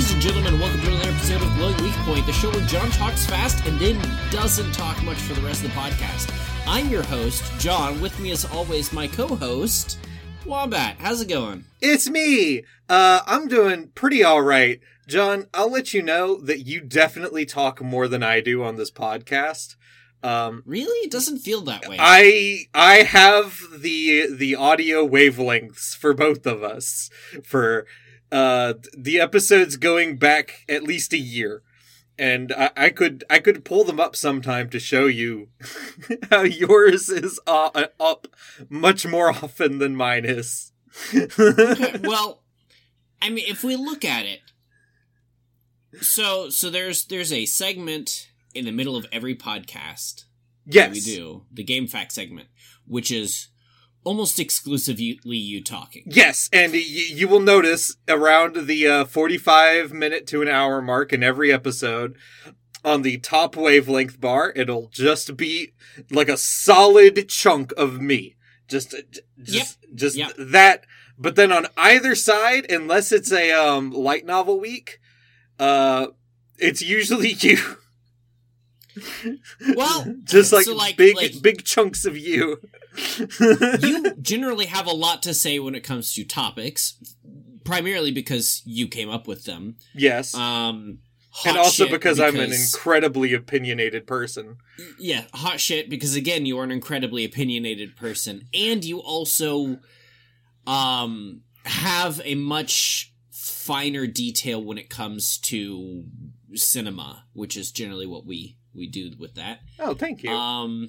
Ladies and gentlemen, welcome to another episode of Glowing Weak Point, the show where John talks fast and then doesn't talk much for the rest of the podcast. I'm your host, John. With me as always, my co-host, Wombat. How's it going? It's me! I'm doing pretty alright. John, I'll let you know that you definitely talk more than I do on this podcast. Really? It doesn't feel that way. I have the audio wavelengths for both of us for the episodes going back at least a year, and I could pull them up sometime to show you how yours is up much more often than mine is. Okay, well, I mean, if we look at it, so there's a segment in the middle of every podcast. Yes. We do the Game Fact segment, which is almost exclusively you talking. Yes, and you will notice around the 45-minute to an hour mark in every episode, on the top wavelength bar, it'll just be like a solid chunk of me. Just that. But then on either side, unless it's a light novel week, it's usually you. Well, just big chunks of you. You generally have a lot to say when it comes to topics, primarily because you came up with them. Yes. And also because I'm an incredibly opinionated person. Yeah, hot shit, because again, you are an incredibly opinionated person, and you also have a much finer detail when it comes to cinema, which is generally what we do with that. Oh, thank you.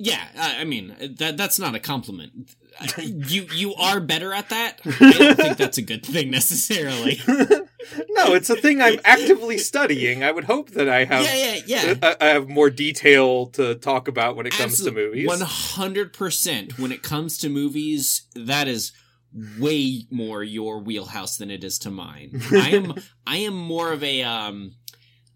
Yeah, I mean, that's not a compliment. You are better at that. I don't think that's a good thing necessarily. No, it's a thing I'm actively studying. I would hope that I have I have more detail to talk about when it comes to movies. 100% when it comes to movies, that is way more your wheelhouse than it is to mine. I am more of a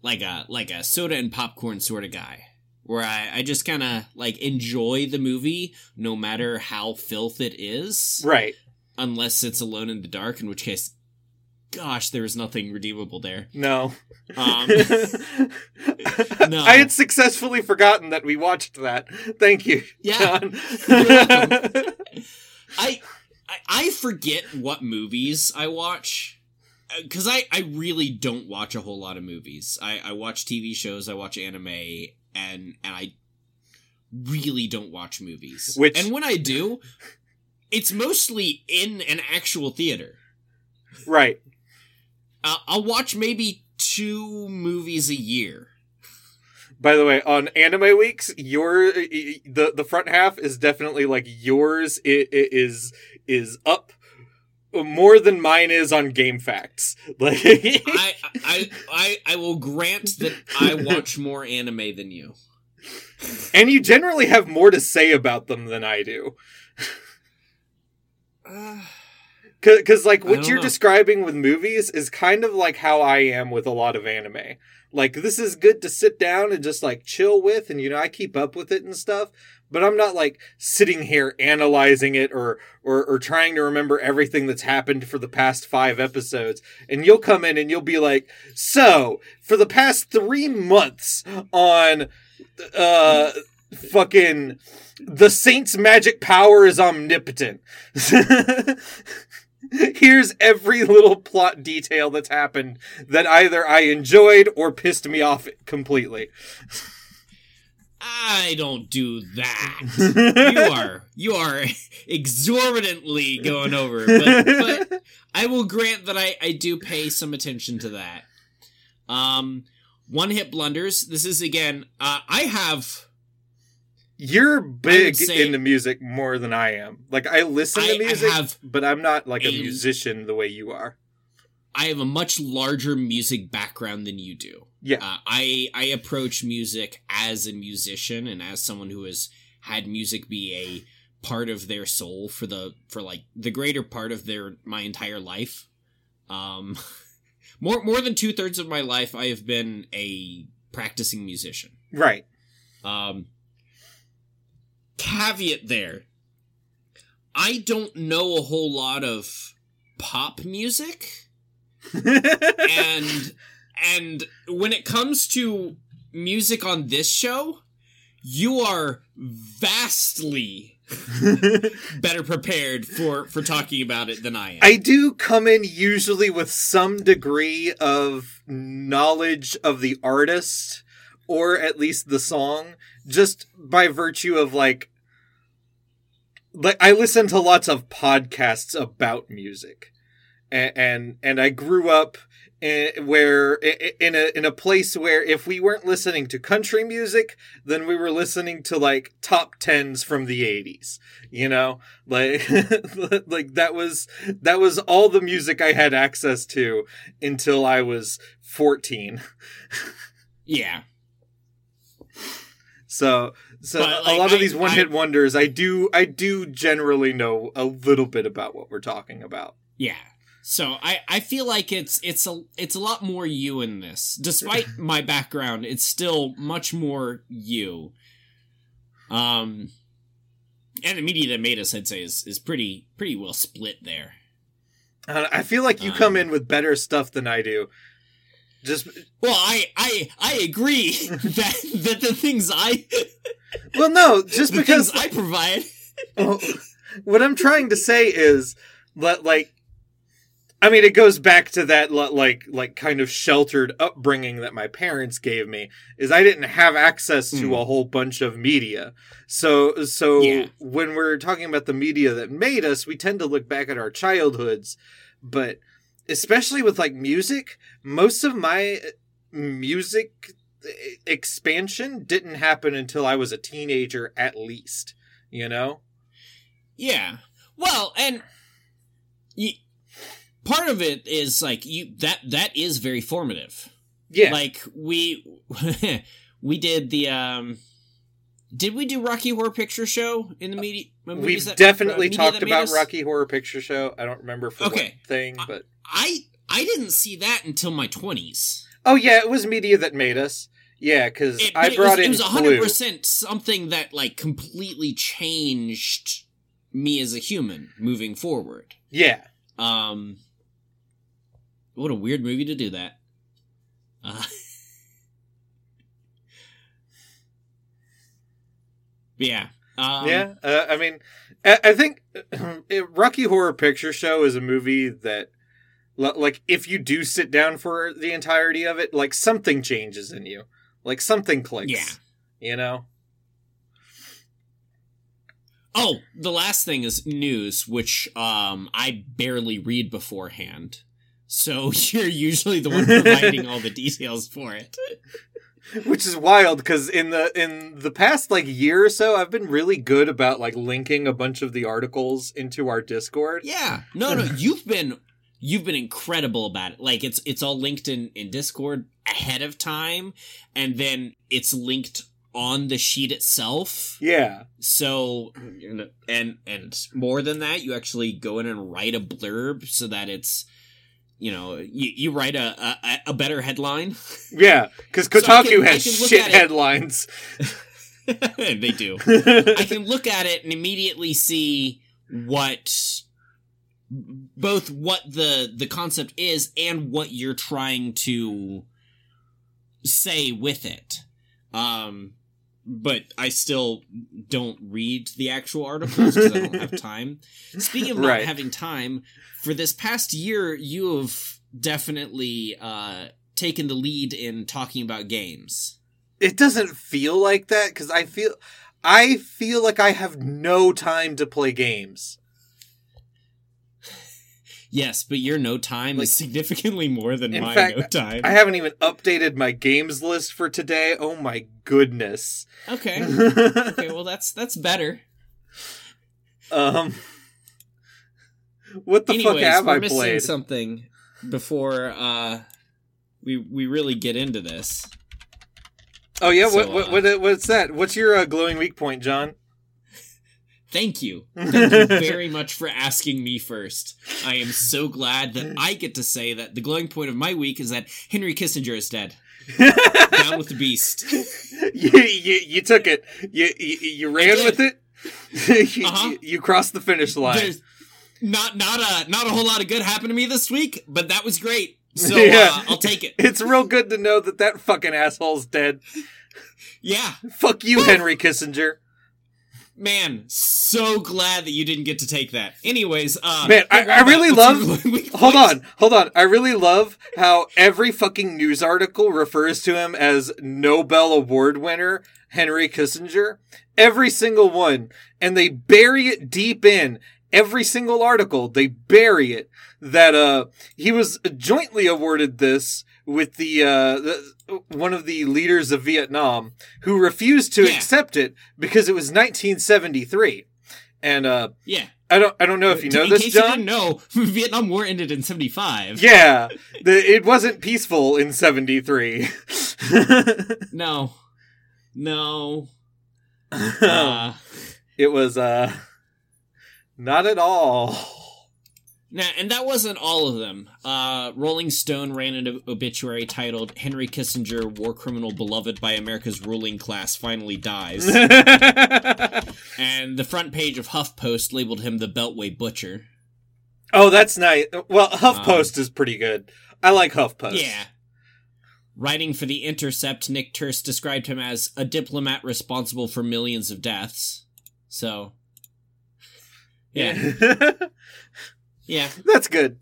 like a soda and popcorn sort of guy, where I just kind of like enjoy the movie no matter how filth it is. Right. Unless it's Alone in the Dark, in which case, gosh, there is nothing redeemable there. No. No. I had successfully forgotten that we watched that. Thank you, John. You're welcome. I forget what movies I watch, because I really don't watch a whole lot of movies. I watch TV shows, I watch anime, and I really don't watch movies. And when I do, it's mostly in an actual theater. Right. I'll watch maybe 2 movies a year. By the way, on anime weeks, the front half is definitely like yours is up more than mine is on Game Facts. Like I will grant that I watch more anime than you, and you generally have more to say about them than I do. Because like what you're describing with movies is kind of like how I am with a lot of anime. Like, this is good to sit down and just like chill with, and you know, I keep up with it and stuff. But I'm not like sitting here analyzing it or trying to remember everything that's happened for the past 5 episodes. And you'll come in and you'll be like, so for the past 3 months on fucking the Saint's magic power is omnipotent. Here's every little plot detail that's happened that either I enjoyed or pissed me off completely. I don't do that. You are exorbitantly going over, but I will grant that I do pay some attention to that. One hit blunders. This is again. I have. You're big into music more than I am. Like, I listen to music, but I'm not like a musician the way you are. I have a much larger music background than you do. Yeah. I approach music as a musician and as someone who has had music be a part of their soul for the greater part of my entire life. More than 2/3 of my life, I have been a practicing musician. Right. Caveat there. I don't know a whole lot of pop music. And when it comes to music on this show, you are vastly better prepared for talking about it than I am. I do come in usually with some degree of knowledge of the artist, or at least the song, just by virtue of, like I listen to lots of podcasts about music. And I grew up in a place where if we weren't listening to country music, then we were listening to like top tens from the 80s, you know, like like that was all the music I had access to until I was 14. Yeah. So but, like, a lot of these one-hit wonders, I do generally know a little bit about what we're talking about. Yeah. So I feel like it's a lot more you in this. Despite my background, it's still much more you. And the media that made us, I'd say, is pretty well split there. I feel like you come in with better stuff than I do. I agree that the things I well, no, just because I provide. Oh, what I'm trying to say is that, like, I mean, it goes back to that, like kind of sheltered upbringing that my parents gave me, is I didn't have access to a whole bunch of media. So yeah. When we're talking about the media that made us, we tend to look back at our childhoods. But especially with, like, music, most of my music expansion didn't happen until I was a teenager, at least, you know? Yeah. Well, and... part of it is, like, you that is very formative. Yeah. Like, we did the, did we do Rocky Horror Picture Show in the media? We've definitely talked about Rocky Horror Picture Show. I don't remember for what thing, but... I didn't see that until my 20s. Oh, yeah, it was media that made us. Yeah, because I brought in It was 100% something that, like, completely changed me as a human moving forward. Yeah. What a weird movie to do that. Yeah. Yeah. I mean, I think Rocky Horror Picture Show is a movie that, like, if you do sit down for the entirety of it, like, something changes in you. Like, something clicks. Yeah. You know? Oh, the last thing is news, which I barely read beforehand. So you're usually the one providing all the details for it. Which is wild, because in the past, like, year or so, I've been really good about, like, linking a bunch of the articles into our Discord. Yeah. No, you've been incredible about it. Like, it's all linked in Discord ahead of time, and then it's linked on the sheet itself. Yeah. So, and more than that, you actually go in and write a blurb so that it's, you know, you write a better headline. Yeah, because Kotaku has shit headlines. They do. I can look at it and immediately see what the concept is and what you're trying to say with it. But I still don't read the actual articles because I don't have time. Speaking of not having time, for this past year, you have definitely taken the lead in talking about games. It doesn't feel like that because I feel like I have no time to play games. Yes, but your no time is significantly more than my no time. I haven't even updated my games list for today. Oh my goodness. Okay. Okay, well that's better. What the fuck have I played? Anyways, we're missing something before we really get into this. Oh yeah, so, what's that? What's your glowing weak point, John? Thank you. Thank you very much for asking me first. I am so glad that I get to say that the glowing point of my week is that Henry Kissinger is dead. Down with the beast. You took it. You ran with it. You crossed the finish line. There's not a whole lot of good happened to me this week, but that was great. So I'll take it. It's real good to know that that fucking asshole's dead. Yeah. Fuck you, Henry Kissinger. Man, so glad that you didn't get to take that. Anyways, man, I really love... Hold on. I really love how every fucking news article refers to him as Nobel Award winner Henry Kissinger. Every single one. And they bury it deep in. Every single article, they bury it. That, he was jointly awarded this with one of the leaders of Vietnam who refused to accept it because it was 1973. And, I don't know if you know this, John. In case you didn't know, Vietnam War ended in 75. Yeah. It wasn't peaceful in 73. No. It was, not at all. Nah, and that wasn't all of them. Rolling Stone ran an obituary titled, Henry Kissinger, war criminal beloved by America's ruling class, finally dies. And the front page of HuffPost labeled him the Beltway Butcher. Oh, that's nice. Well, HuffPost is pretty good. I like HuffPost. Yeah. Writing for The Intercept, Nick Terse described him as a diplomat responsible for millions of deaths. So... yeah. Yeah. That's good.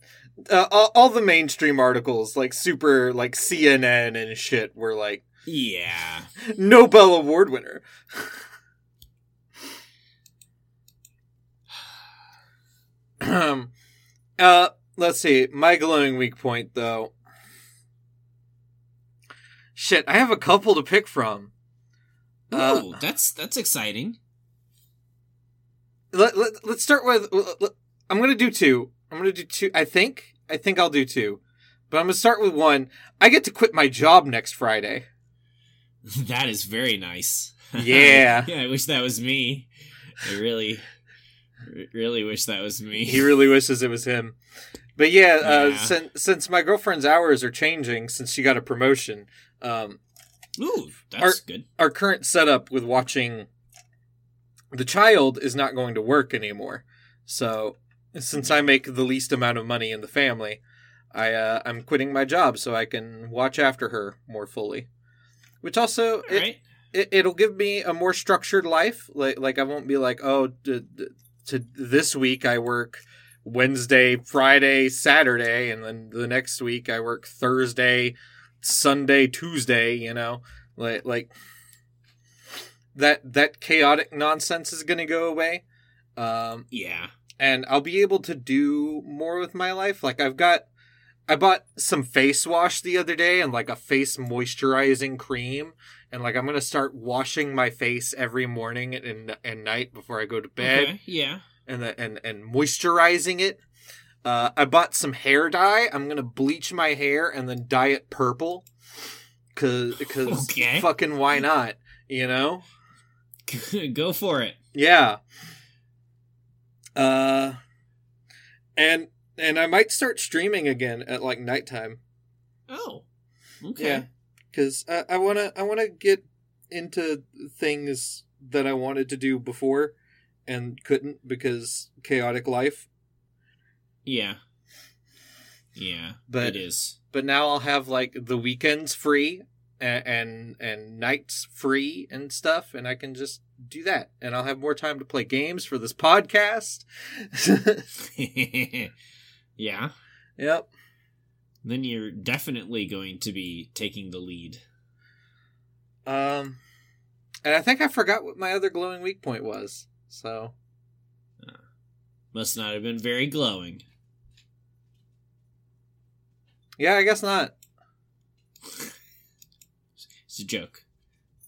All the mainstream articles, like super, like CNN and shit, were like, yeah, Nobel Award winner. Let's see. My glowing weak point, though. Shit, I have a couple to pick from. Oh, that's exciting. Let's start with... I'm going to do two. I think I'll do two. But I'm going to start with one. I get to quit my job next Friday. That is very nice. Yeah. Yeah, I wish that was me. I really wish that was me. He really wishes it was him. But yeah. Since my girlfriend's hours are changing since she got a promotion... ooh, that's good. Our current setup with watching... The child is not going to work anymore. So, since I make the least amount of money in the family, I'm quitting my job so I can watch after her more fully. Which also, it'll give me a more structured life. Like I won't be like, oh, this week I work Wednesday, Friday, Saturday, and then the next week I work Thursday, Sunday, Tuesday, you know? Like... That chaotic nonsense is going to go away. Yeah. And I'll be able to do more with my life. Like, I bought some face wash the other day and, like, a face moisturizing cream. And, like, I'm going to start washing my face every morning and night before I go to bed. Okay, yeah. And moisturizing it. I bought some hair dye. I'm going to bleach my hair and then dye it purple. Because fucking why not? You know? Go for it. Yeah. And I might start streaming again at like nighttime. Oh. Okay. Yeah. Cuz I want to get into things that I wanted to do before and couldn't because chaotic life. Yeah. Yeah. But it is. But now I'll have like the weekends free. And nights free and stuff, and I can just do that, and I'll have more time to play games for this podcast. Yeah. Yep. Then you're definitely going to be taking the lead. And I think I forgot what my other glowing weak point was. So. Must not have been very glowing. Yeah, I guess not. It's a joke,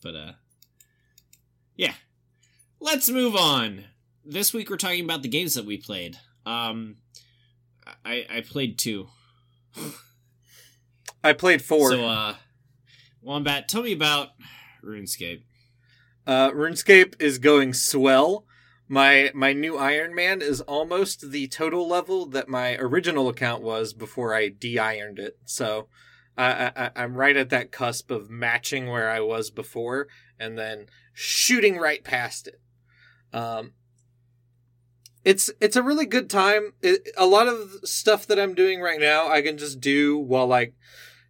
but yeah, let's move on. This week we're talking about the games that we played. I played two. I played four. So Wombat, tell me about RuneScape. RuneScape is going swell. My new Iron Man is almost the total level that my original account was before I de-ironed it. So. I'm right at that cusp of matching where I was before and then shooting right past it. It's a really good time. A lot of stuff that I'm doing right now, I can just do while, like,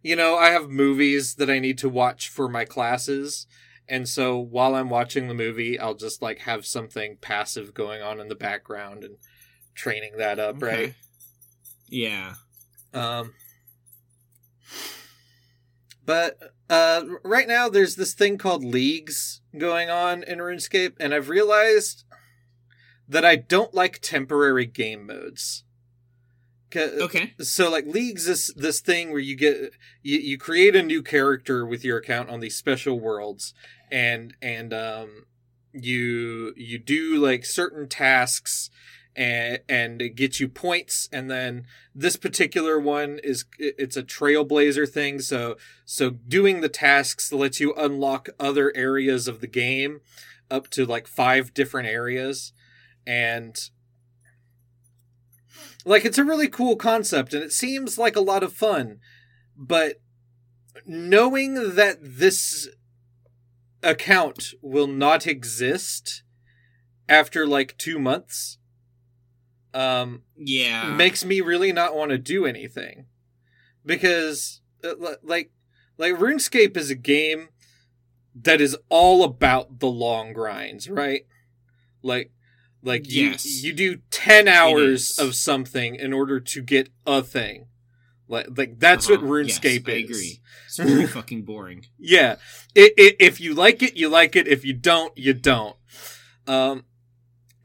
you know, I have movies that I need to watch for my classes. And so while I'm watching the movie, I'll just, like, have something passive going on in the background and training that up, okay. Right? Yeah. But right now there's this thing called leagues going on in RuneScape, and I've realized that I don't like temporary game modes. Okay. So, like, leagues is this thing where you get you create a new character with your account on these special worlds, and you do, like, certain tasks and it gets you points, and then this particular one it's a trailblazer thing, so doing the tasks lets you unlock other areas of the game, up to, like, 5 different areas. And, like, it's a really cool concept, and it seems like a lot of fun, but knowing that this account will not exist after, like, 2 months, makes me really not want to do anything, because, like RuneScape is a game that is all about the long grinds, right? Like, yes. you do 10 hours of something in order to get a thing. Like that's what RuneScape is. I agree. It's really fucking boring. Yeah. If you like it, you like it. If you don't, you don't.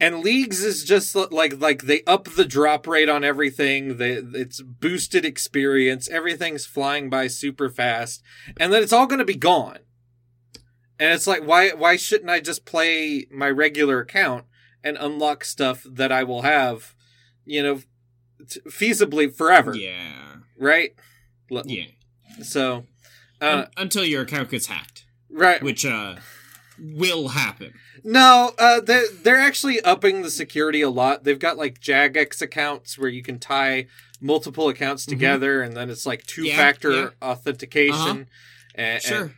And Leagues is just like they up the drop rate on everything. It's boosted experience. Everything's flying by super fast. And then it's all going to be gone. And it's like, why shouldn't I just play my regular account and unlock stuff that I will have, you know, feasibly forever? Yeah. Right? Yeah. So. Until your account gets hacked. Right. Which will happen. No, they're actually upping the security a lot. They've got, like, Jagex accounts where you can tie multiple accounts together, and then it's, like, two-factor authentication. Uh-huh. Sure.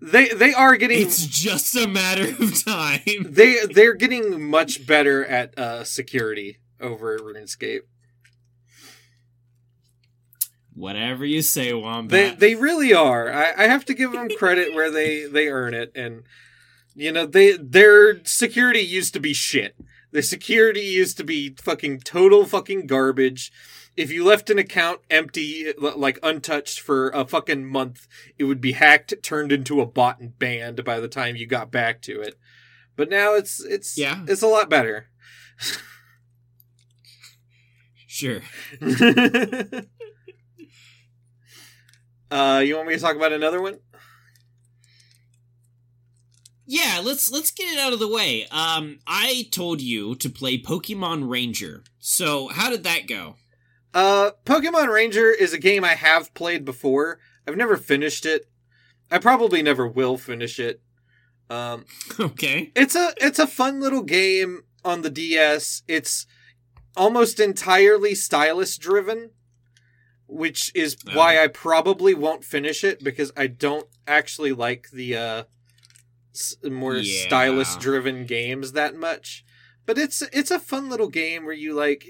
They are getting... It's just a matter of time. They're getting much better at security over at RuneScape. Whatever you say, Wombat. They really are. I have to give them credit where they earn it. And, you know, their security used to be shit. Their security used to be fucking total fucking garbage. If you left an account empty, like untouched for a fucking month, it would be hacked, turned into a bot, and banned by the time you got back to it. But now it's a lot better. Sure. You want me to talk about another one? Yeah, let's get it out of the way. I told you to play Pokemon Ranger. So how did that go? Pokemon Ranger is a game I have played before. I've never finished it. I probably never will finish it. Okay. It's a fun little game on the DS. It's almost entirely stylus driven, which is why I probably won't finish it, because I don't actually like the more stylus driven games that much. But it's a fun little game where you, like,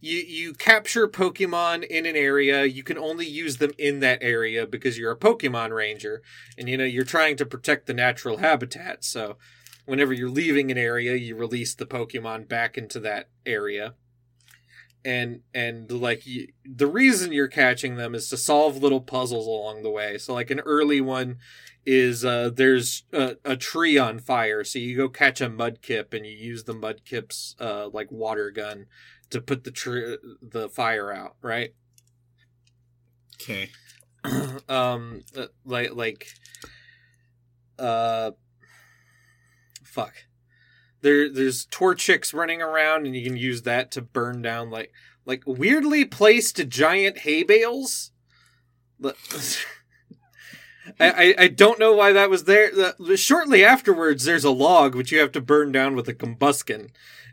You capture Pokemon in an area. You can only use them in that area because you're a Pokemon Ranger. And, you know, you're trying to protect the natural habitat. So whenever you're leaving an area, you release the Pokemon back into that area. And like, the reason you're catching them is to solve little puzzles along the way. So, like, an early one is there's a tree on fire. So you go catch a Mudkip, and you use the Mudkip's, like, water gun to put the fire out, right? Okay. Fuck. There's Torchic running around, and you can use that to burn down like weirdly placed giant hay bales. I don't know why that was there. Shortly afterwards, there's a log which you have to burn down with a combuskin.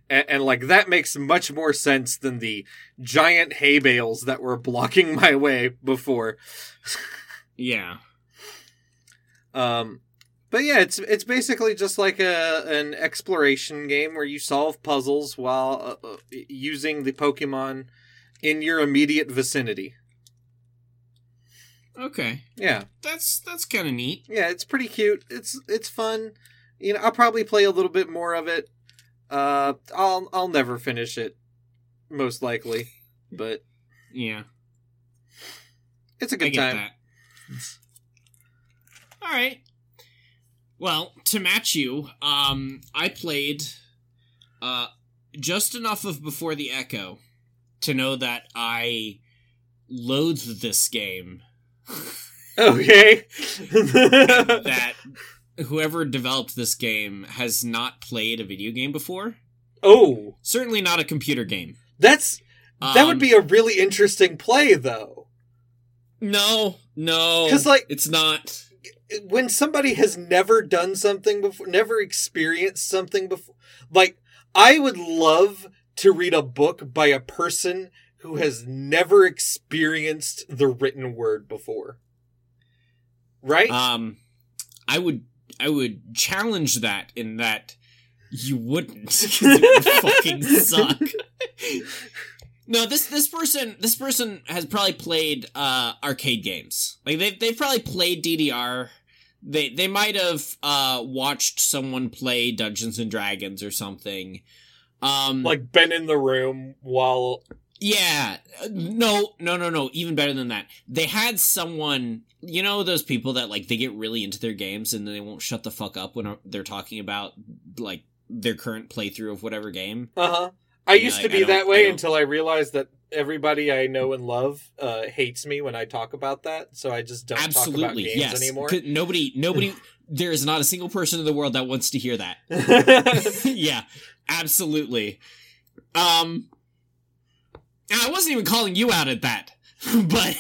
And, like, that makes much more sense than the giant hay bales that were blocking my way before. Yeah. But yeah, it's basically just like an exploration game where you solve puzzles while using the Pokemon in your immediate vicinity. Okay. Yeah. That's kind of neat. Yeah, it's pretty cute. It's fun. You know, I'll probably play a little bit more of it. I'll never finish it, most likely. But yeah, it's a good time. I get that. All right. Well, to match you, I played just enough of Before the Echo to know that I loathed this game. Okay. That whoever developed this game has not played a video game before. Oh. Certainly not a computer game. That would be a really interesting play, though. No. 'Cause, like, it's not. When somebody has never done something before, never experienced something before, like, I would love to read a book by a person who has never experienced the written word before. Right? I would challenge that in that you wouldn't, 'cause it would fucking suck. No, this person has probably played arcade games. Like they've probably played DDR. They might have watched someone play Dungeons and Dragons or something. Like been in the room while. Yeah, no. Even better than that, they had someone. You know those people that like they get really into their games and they won't shut the fuck up when they're talking about like their current playthrough of whatever game. Uh huh. I used to be that way until I realized that everybody I know and love hates me when I talk about that. So I just don't talk about games anymore. Nobody, there is not a single person in the world that wants to hear that. Yeah, absolutely. And I wasn't even calling you out at that, but.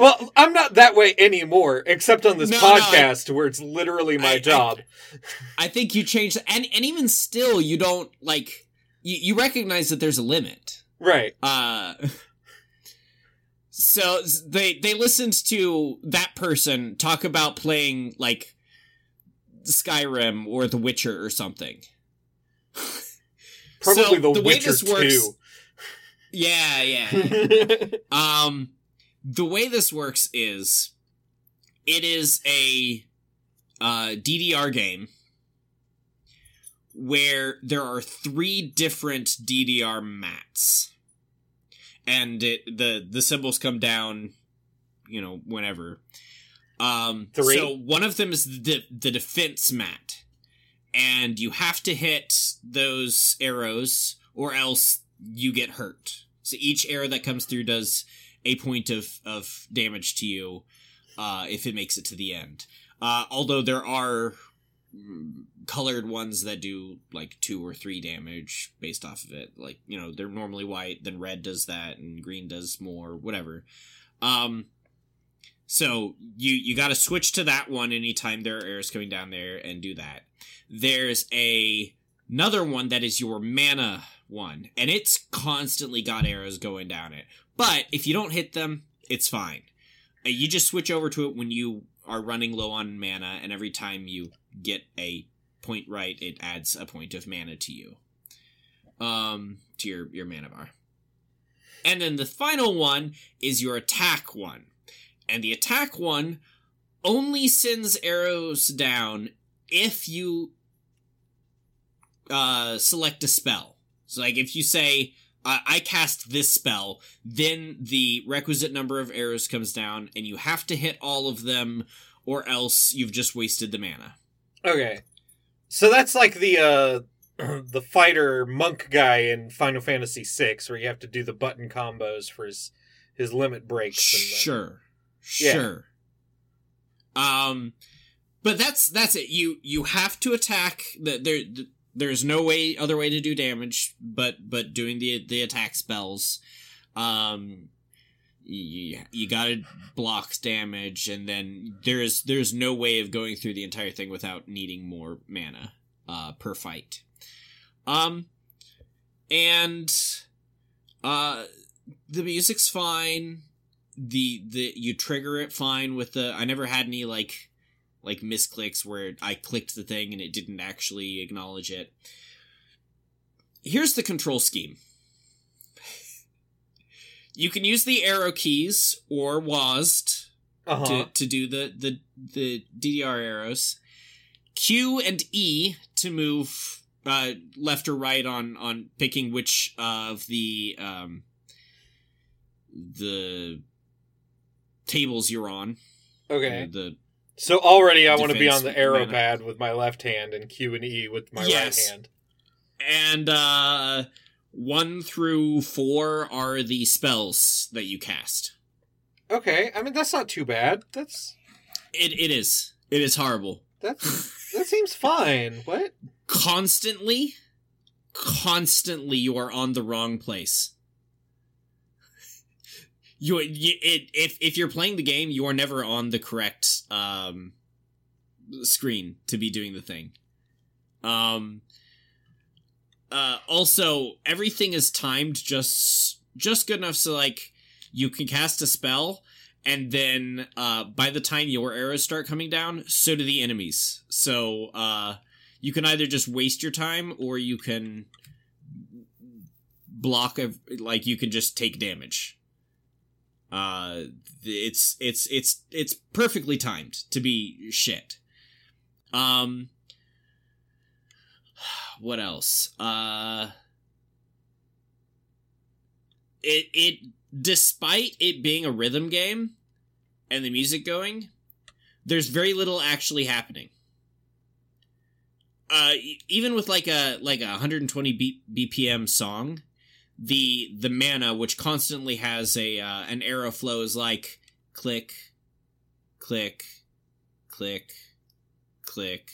Well, I'm not that way anymore, except on this podcast where it's literally my job. I think you changed, and even still, you don't like. You recognize that there's a limit. Right. So they listened to that person talk about playing, like, Skyrim or The Witcher or something. Probably so The Witcher 2. Yeah. The way this works is, it is a DDR game. Where there are three different DDR mats, and the symbols come down, you know, whenever. Three. So one of them is the defense mat, and you have to hit those arrows, or else you get hurt. So each arrow that comes through does a point of damage to you, if it makes it to the end. Although there are colored ones that do like 2 or 3 damage based off of it, like, you know, they're normally white, then red does that and green does more, whatever. So you got to switch to that one anytime there are arrows coming down there and do that. There's another one that is your mana one, and it's constantly got arrows going down it, but if you don't hit them, it's fine. You just switch over to it when you are running low on mana, and every time you get a point right, it adds a point of mana to you. To your mana bar. And then the final one is your attack one. And the attack one only sends arrows down if you select a spell. So, like, if you say, I cast this spell, then the requisite number of arrows comes down, and you have to hit all of them, or else you've just wasted the mana. Okay. So that's like the fighter monk guy in Final Fantasy VI, where you have to do the button combos for his limit breaks. And sure. But that's it. You have to attack. There's no other way to do damage but doing the attack spells. You gotta block damage, and then there's no way of going through the entire thing without needing more mana per fight. And the music's fine. You trigger it fine with the. I never had any like like misclicks where I clicked the thing and it didn't actually acknowledge it. Here's the control scheme. You can use the arrow keys or WASD to do the DDR arrows. Q and E to move left or right on picking which of the tables you're on. Okay. So already I want to be on the arrow pad with my left hand and Q and E with my right hand. And 1 through 4 are the spells that you cast. Okay, I mean that's not too bad. It is. It is horrible. That seems fine. What? Constantly, you are on the wrong place. If you're playing the game, you are never on the correct screen to be doing the thing. Also, everything is timed just good enough so like you can cast a spell, and then by the time your arrows start coming down, so do the enemies. So you can either just waste your time, or you can block. Like you can just take damage. It's perfectly timed to be shit. What else? It despite it being a rhythm game and the music going, there's very little actually happening. Even with like a 120 BPM song, the mana, which constantly has an arrow flow, is like click, click, click, click.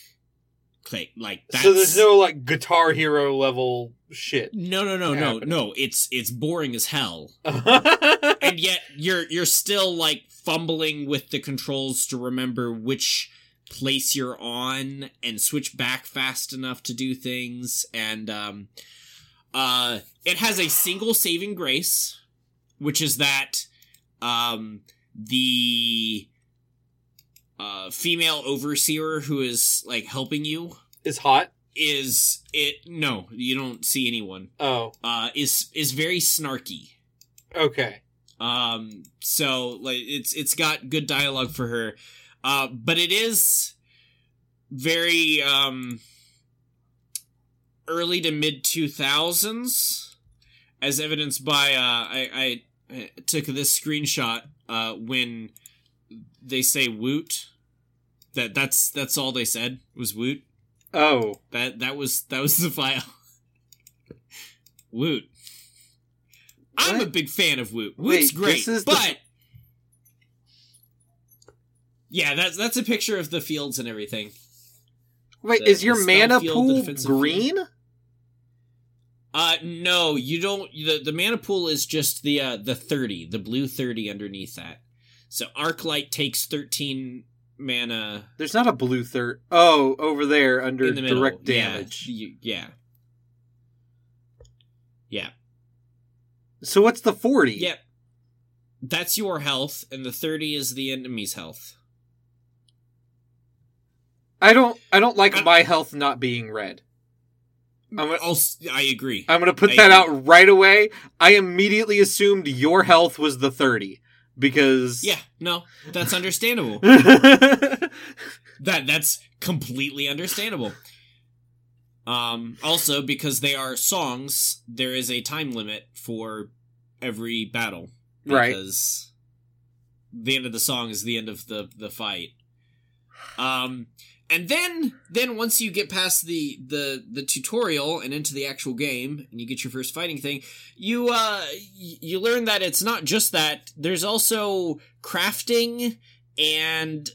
Like that. So there's no like Guitar Hero level shit. No. It's boring as hell. And yet you're still like fumbling with the controls to remember which place you're on and switch back fast enough to do things. And it has a single saving grace, which is that the female overseer who is like helping you is hot. Is it? No, you don't see anyone. Oh, is very snarky. Okay. So like it's got good dialogue for her, but it is very early to mid 2000s, as evidenced by I took this screenshot when. They say woot. That's all they said was woot. Oh, that was the file. Woot. What? I'm a big fan of Woot. Woot's great, yeah, that's a picture of the fields and everything. Wait, is your mana pool green? Field. No, you don't. The mana pool is just the 30, the blue 30 underneath that. So Arclight takes 13 mana. There's not a blue third. Oh, over there under the direct damage. Yeah. So what's the 40? Yep. That's your health, and the 30 is the enemy's health. I don't like my health not being red. I agree. I'm going to put that out right away. I immediately assumed your health was the 30. Because that's understandable. That's completely understandable. Also, because they are songs, there is a time limit for every battle. Right. Because the end of the song is the end of the fight. And then once you get past the tutorial and into the actual game, and you get your first fighting thing, you learn that it's not just that. There's also crafting and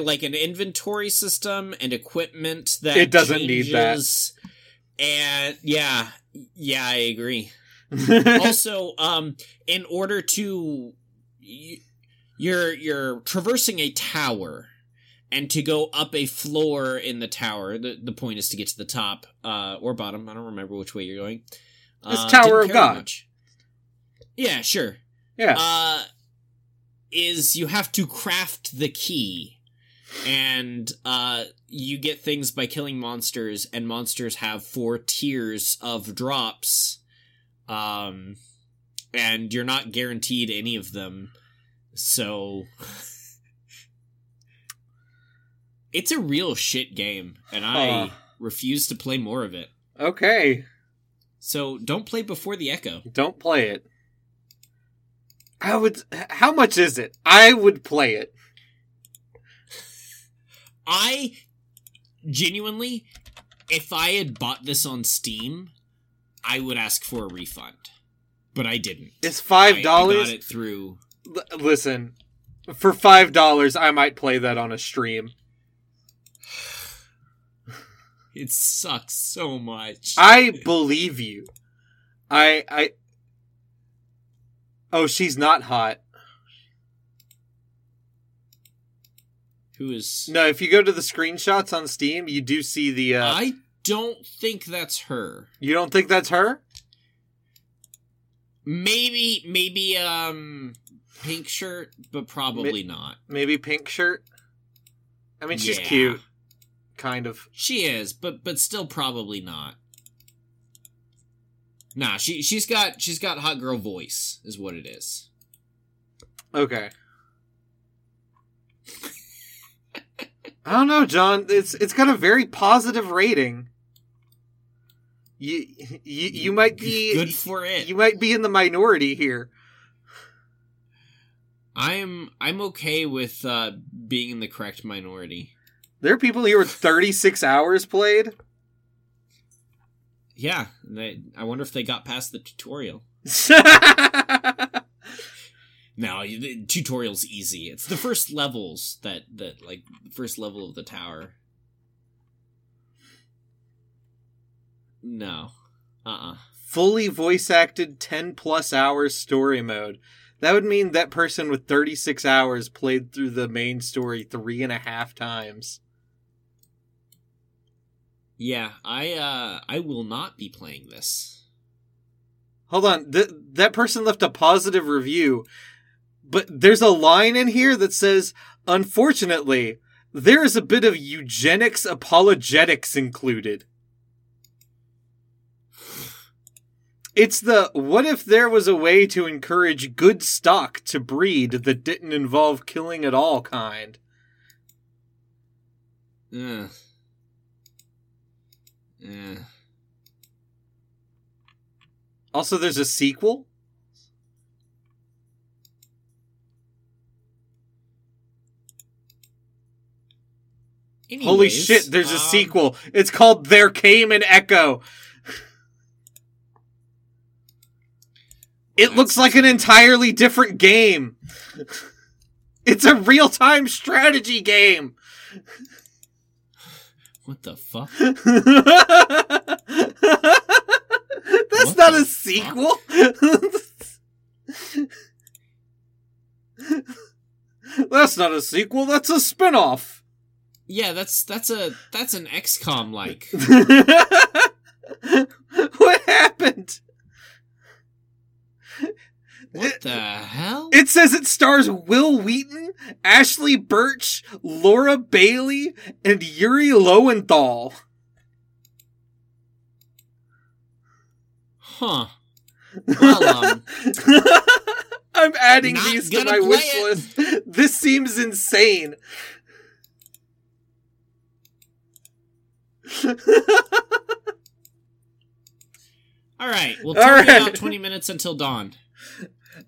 like an inventory system and equipment that it doesn't need that. And yeah, I agree. Also, in order to you're traversing a tower. And to go up a floor in the tower, the point is to get to the top or bottom. I don't remember which way you're going. It's Tower of God. Much. Yeah, sure. Yeah. You have to craft the key. And you get things by killing monsters, and monsters have 4 tiers of drops, and you're not guaranteed any of them, so... It's a real shit game, and I refuse to play more of it. Okay. So, don't play Before the Echo. Don't play it. I would... How much is it? I would play it. I genuinely, if I had bought this on Steam, I would ask for a refund, but I didn't. It's $5. I got it through. Listen, for $5, I might play that on a stream. It sucks so much. I believe you. I. Oh, she's not hot. Who is... No, if you go to the screenshots on Steam, you do see the... I don't think that's her. You don't think that's her? Maybe pink shirt, but probably not. Maybe pink shirt? I mean, she's cute. Kind of. She is, but still probably not. Nah, she's got hot girl voice, is what it is. Okay. I don't know, John. It's got a very positive rating. You might be good for it. You might be in the minority here. I'm okay with being in the correct minority. There are people here with 36 hours played. Yeah, I wonder if they got past the tutorial. No, the tutorial's easy. It's the first levels that the first level of the tower. No. Fully voice-acted 10-plus hours story mode. That would mean that person with 36 hours played through the main story 3.5 times. Yeah, I will not be playing this. Hold on, that person left a positive review. But there's a line in here that says, unfortunately, there is a bit of eugenics apologetics included. It's the, what if there was a way to encourage good stock to breed that didn't involve killing at all kind? Ugh. Ugh. Also, there's a sequel? Anyways, holy shit, there's a sequel. It's called There Came an Echo. It looks like an entirely different game. It's a real-time strategy game. What the fuck? That's what, not a sequel? That's not a sequel, that's a spinoff. Yeah, that's an XCOM like. What happened? What the hell? It says it stars Will Wheaton, Ashley Birch, Laura Bailey, and Yuri Lowenthal. Huh. Well, I'm adding these to my wish list. This seems insane. All right. Well, tell me about 20 minutes until dawn.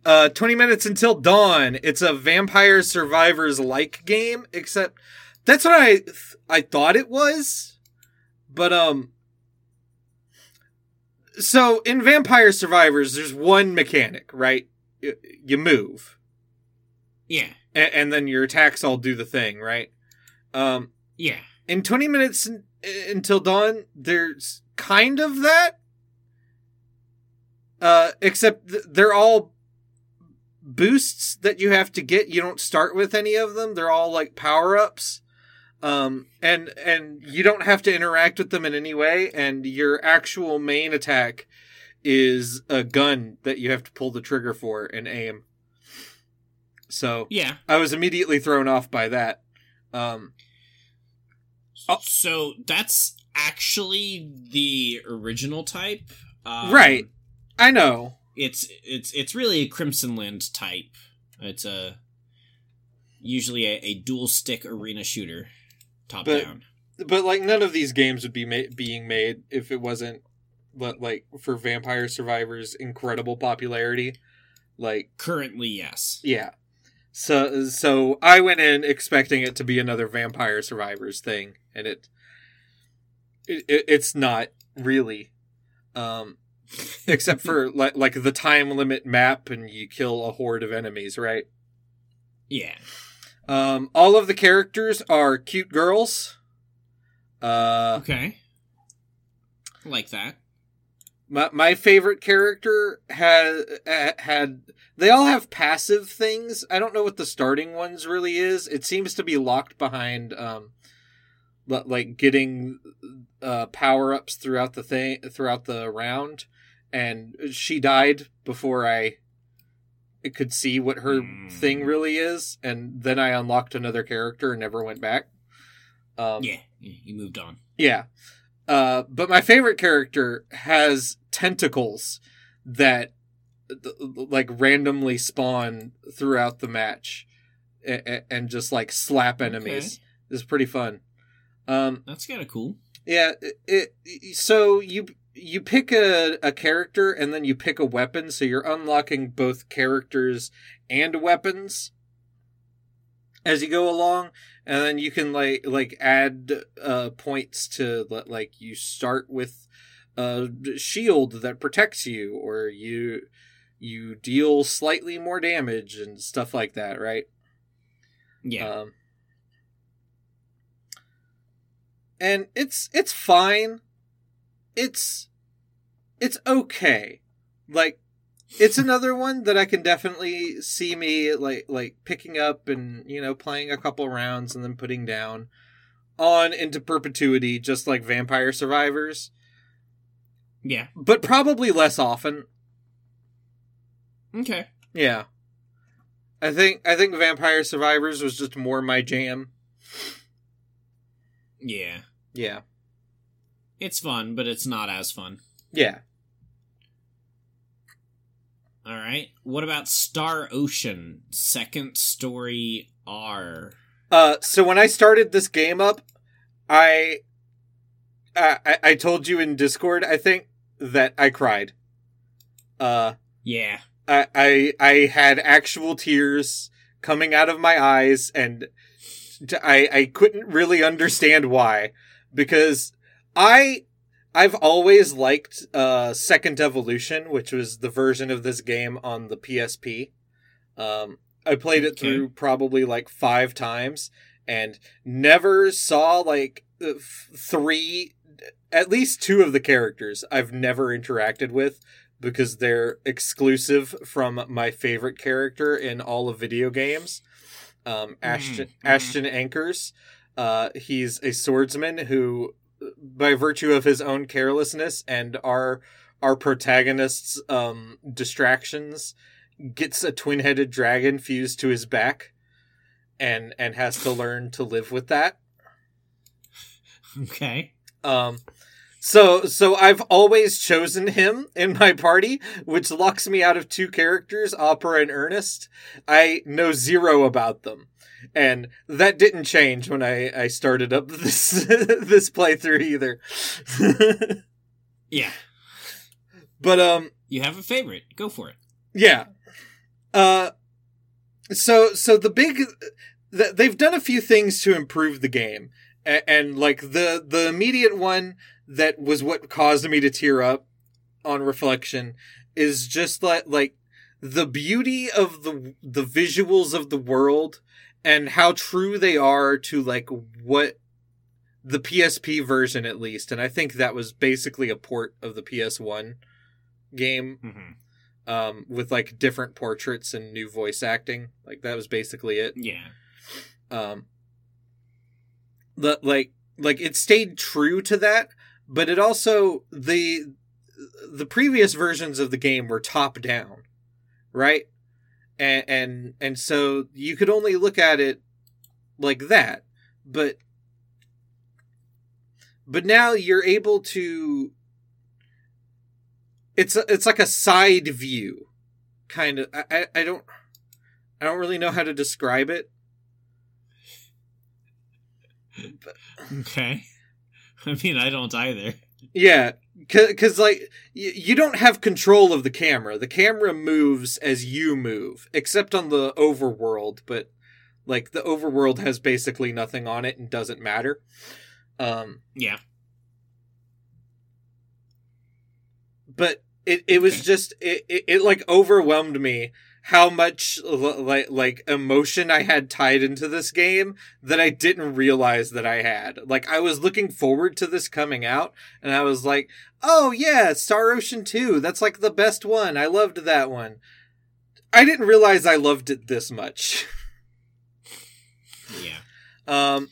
20 minutes until dawn. It's a Vampire Survivors like game, except that's what I thought it was. But so in Vampire Survivors, there's one mechanic, right? You move. Yeah. And then your attacks all do the thing, right? Yeah. In 20 minutes until dawn, there's kind of that. Except they're all boosts that you have to get. You don't start with any of them. They're all like power-ups. And you don't have to interact with them in any way. And your actual main attack is a gun that you have to pull the trigger for and aim. So yeah. I was immediately thrown off by that. So that's actually the original type. Right. I know. It's really a Crimsonland type. It's a usually a dual stick arena shooter, top down. But like none of these games would be being made if it wasn't like for Vampire Survivors' incredible popularity. Like currently, yes. Yeah. So I went in expecting it to be another Vampire Survivors thing, and it's not really, except for like the time limit map, and you kill a horde of enemies, right? Yeah. All of the characters are cute girls. Okay. I like that. My favorite character had they all have passive things. I don't know what the starting ones really is. It seems to be locked behind like getting power-ups throughout the round, and she died before I could see what her thing really is, and then I unlocked another character and never went back. Yeah, you moved on. Yeah. But my favorite character has tentacles that like randomly spawn throughout the match and just like slap enemies. Okay. It's pretty fun. That's kind of cool. Yeah. So you pick a character and then you pick a weapon. So you're unlocking both characters and weapons as you go along, and then you can like add points to like you start with a shield that protects you, or you deal slightly more damage and stuff like that, right? Yeah. And it's fine. It's okay. Like, it's another one that I can definitely see me like picking up and, you know, playing a couple rounds and then putting down on into perpetuity, just like Vampire Survivors. Yeah. But probably less often. Okay. Yeah. I think Vampire Survivors was just more my jam. Yeah. Yeah. It's fun, but it's not as fun. Yeah. All right. What about Star Ocean: Second Story R? So when I started this game up, I told you in Discord, I think, that I cried. Yeah. I had actual tears coming out of my eyes, and I couldn't really understand why, because I've always liked Second Evolution, which was the version of this game on the PSP. I played it through probably like 5 times and never saw like 3, at least 2 of the characters I've never interacted with because they're exclusive from my favorite character in all of video games, Ashton Anchors. He's a swordsman who, by virtue of his own carelessness and our protagonist's distractions, gets a twin-headed dragon fused to his back and has to learn to live with that. Okay. So I've always chosen him in my party, which locks me out of 2 characters, Opera and Ernest. I know 0 about them. And that didn't change when I started up this this playthrough either. Yeah. But you have a favorite. Go for it. Yeah. So they've done a few things to improve the game. And like the immediate one that was what caused me to tear up on reflection is just like the beauty of the visuals of the world and how true they are to like what the PSP version, at least, and I think that was basically a port of the PS1 game, with like different portraits and new voice acting. Like that was basically it. Yeah. Like it stayed true to that, but it also the previous versions of the game were top down, right? And so you could only look at it like that. But now you're able to. It's like a side view, kind of. I don't really know how to describe it. But, okay. I mean, I don't either. Yeah, because like you don't have control of the camera. The camera moves as you move, except on the overworld. But like the overworld has basically nothing on it and doesn't matter. Yeah. But it was just it like overwhelmed me how much like emotion I had tied into this game that I didn't realize that I had. Like I was looking forward to this coming out and I was like, "Oh yeah, Star Ocean 2. That's like the best one. I loved that one." I didn't realize I loved it this much. Yeah.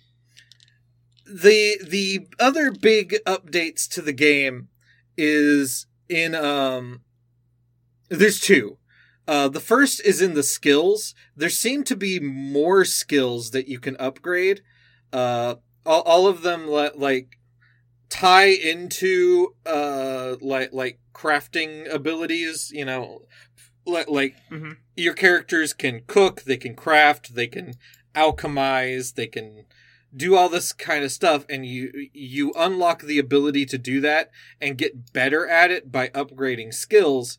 The other big updates to the game is in there's two. The first is in the skills. There seem to be more skills that you can upgrade. All of them like tie into like crafting abilities. You know, like mm-hmm. your characters can cook, they can craft, they can alchemize, they can do all this kind of stuff, and you unlock the ability to do that and get better at it by upgrading skills,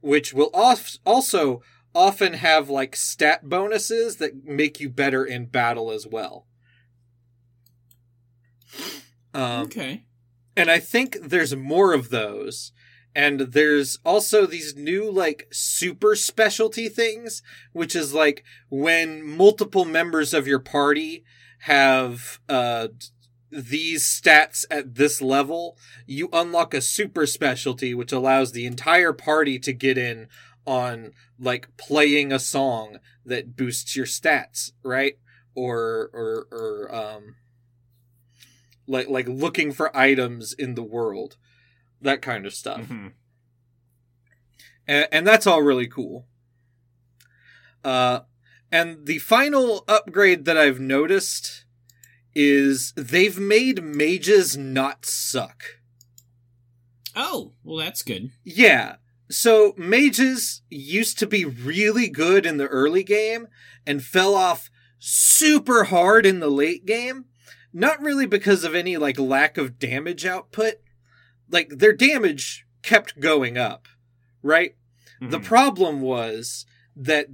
which will also often have like stat bonuses that make you better in battle as well. Okay. And I think there's more of those. And there's also these new like super specialty things, which is like when multiple members of your party have these stats at this level, you unlock a super specialty, which allows the entire party to get in on like playing a song that boosts your stats, right? Or like looking for items in the world, that kind of stuff. Mm-hmm. And that's all really cool. And the final upgrade that I've noticed is they've made mages not suck. Oh, well, that's good. Yeah. So mages used to be really good in the early game and fell off super hard in the late game. Not really because of any like lack of damage output. Like their damage kept going up, right? Mm-hmm. The problem was that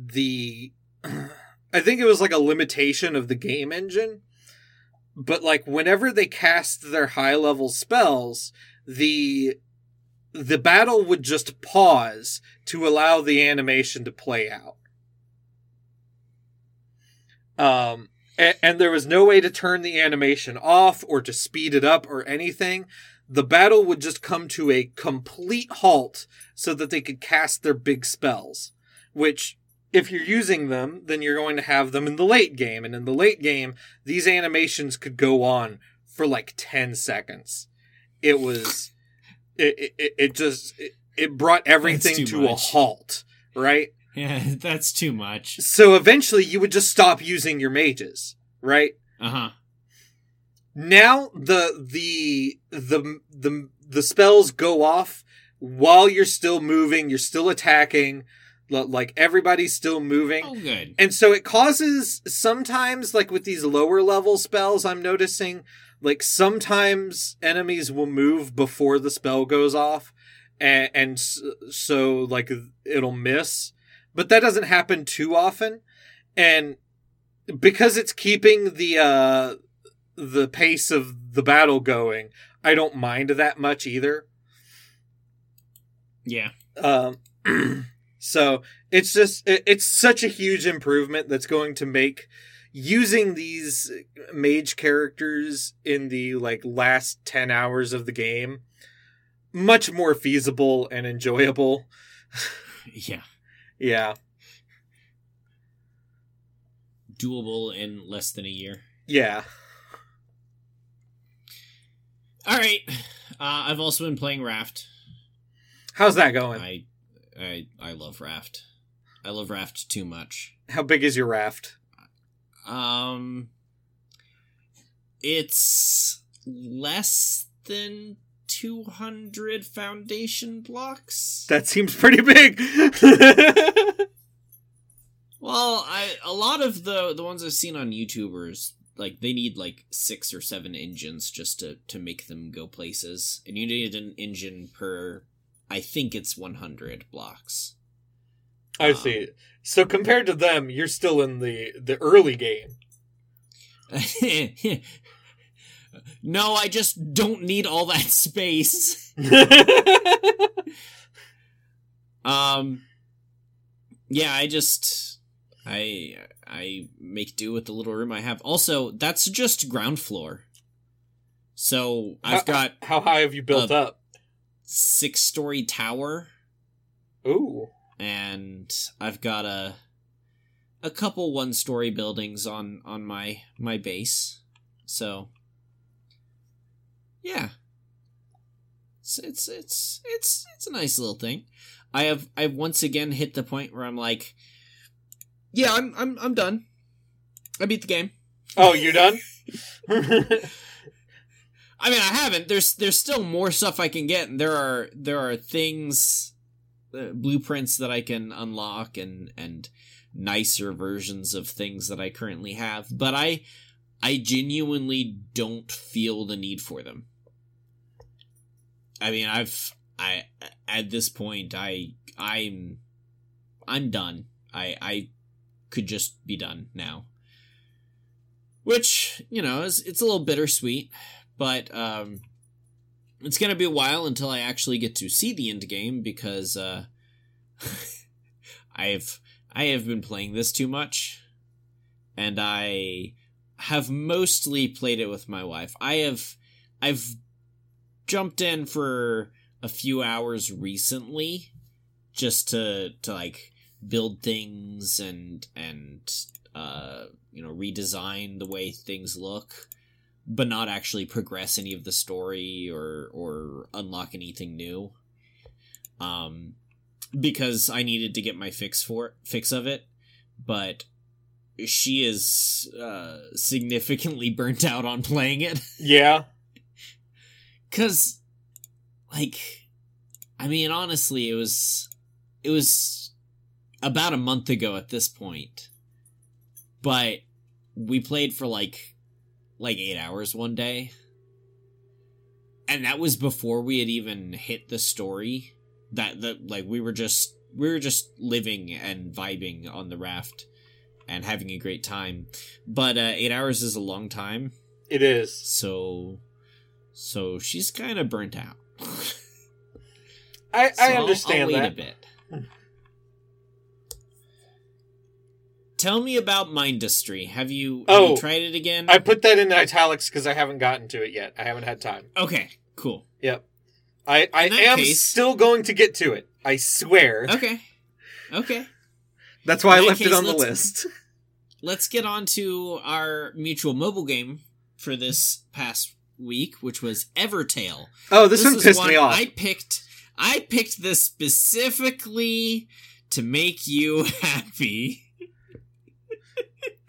I think it was like a limitation of the game engine. But like whenever they cast their high level spells, the battle would just pause to allow the animation to play out. And there was no way to turn the animation off or to speed it up or anything. The battle would just come to a complete halt so that they could cast their big spells, which, if you're using them, then you're going to have them in the late game. And in the late game, these animations could go on for like 10 seconds. It was, it brought everything to a halt, right? Yeah, that's too much. So eventually you would just stop using your mages, right? Uh-huh. Now the spells go off while you're still moving, you're still attacking. Like, everybody's still moving. Oh, good. And so it causes sometimes, like, with these lower-level spells, I'm noticing, like, sometimes enemies will move before the spell goes off. And so, like, it'll miss. But that doesn't happen too often. And because it's keeping the pace of the battle going, I don't mind that much either. Yeah. So it's just, it's such a huge improvement that's going to make using these mage characters in the like last 10 hours of the game much more feasible and enjoyable. Yeah. Yeah. Doable in less than a year. Yeah. All right. I've also been playing Raft. How's that going? I love Raft. I love Raft too much. How big is your Raft? It's less than 200 foundation blocks. That seems pretty big. Well, a lot of the ones I've seen on YouTubers, like, they need, like, 6 or 7 engines just to make them go places. And you need an engine per, I think it's 100 blocks. I see. So compared to them, you're still in the early game. No, I just don't need all that space. Yeah, I make do with the little room I have. Also, that's just ground floor. So how high have you built up? 6-story tower. Ooh. And I've got a couple 1-story buildings on my base. So yeah. It's a nice little thing. I've once again hit the point where I'm like, yeah, I'm done. I beat the game. Oh, you're done? I mean, I haven't. There's still more stuff I can get, and there are things, blueprints that I can unlock, and nicer versions of things that I currently have. But I genuinely don't feel the need for them. I mean, at this point, I'm done. I could just be done now. Which, you know, it's a little bittersweet, but it's going to be a while until I actually get to see the end game, because I have been playing this too much, and I have mostly played it with my wife. I've jumped in for a few hours recently just to like build things and you know, redesign the way things look, but not actually progress any of the story or unlock anything new, because I needed to get my fix of it. But she is significantly burnt out on playing it. Yeah. Because, like, I mean, honestly, it was about a month ago at this point, but we played for like 8 hours one day, and that was before we had even hit the story. That like we were just living and vibing on the raft and having a great time. But 8 hours is a long time. It is. So she's kind of burnt out. I understand that. I'll wait a bit. Tell me about Mindustry. Have you tried it again? I put that in italics because I haven't gotten to it yet. I haven't had time. Okay, cool. Yep. I am still going to get to it. I swear. Okay. That's why I left it on the list. Let's get on to our mutual mobile game for this past week, which was Evertale. Oh, this one pissed me off. I picked this specifically to make you happy.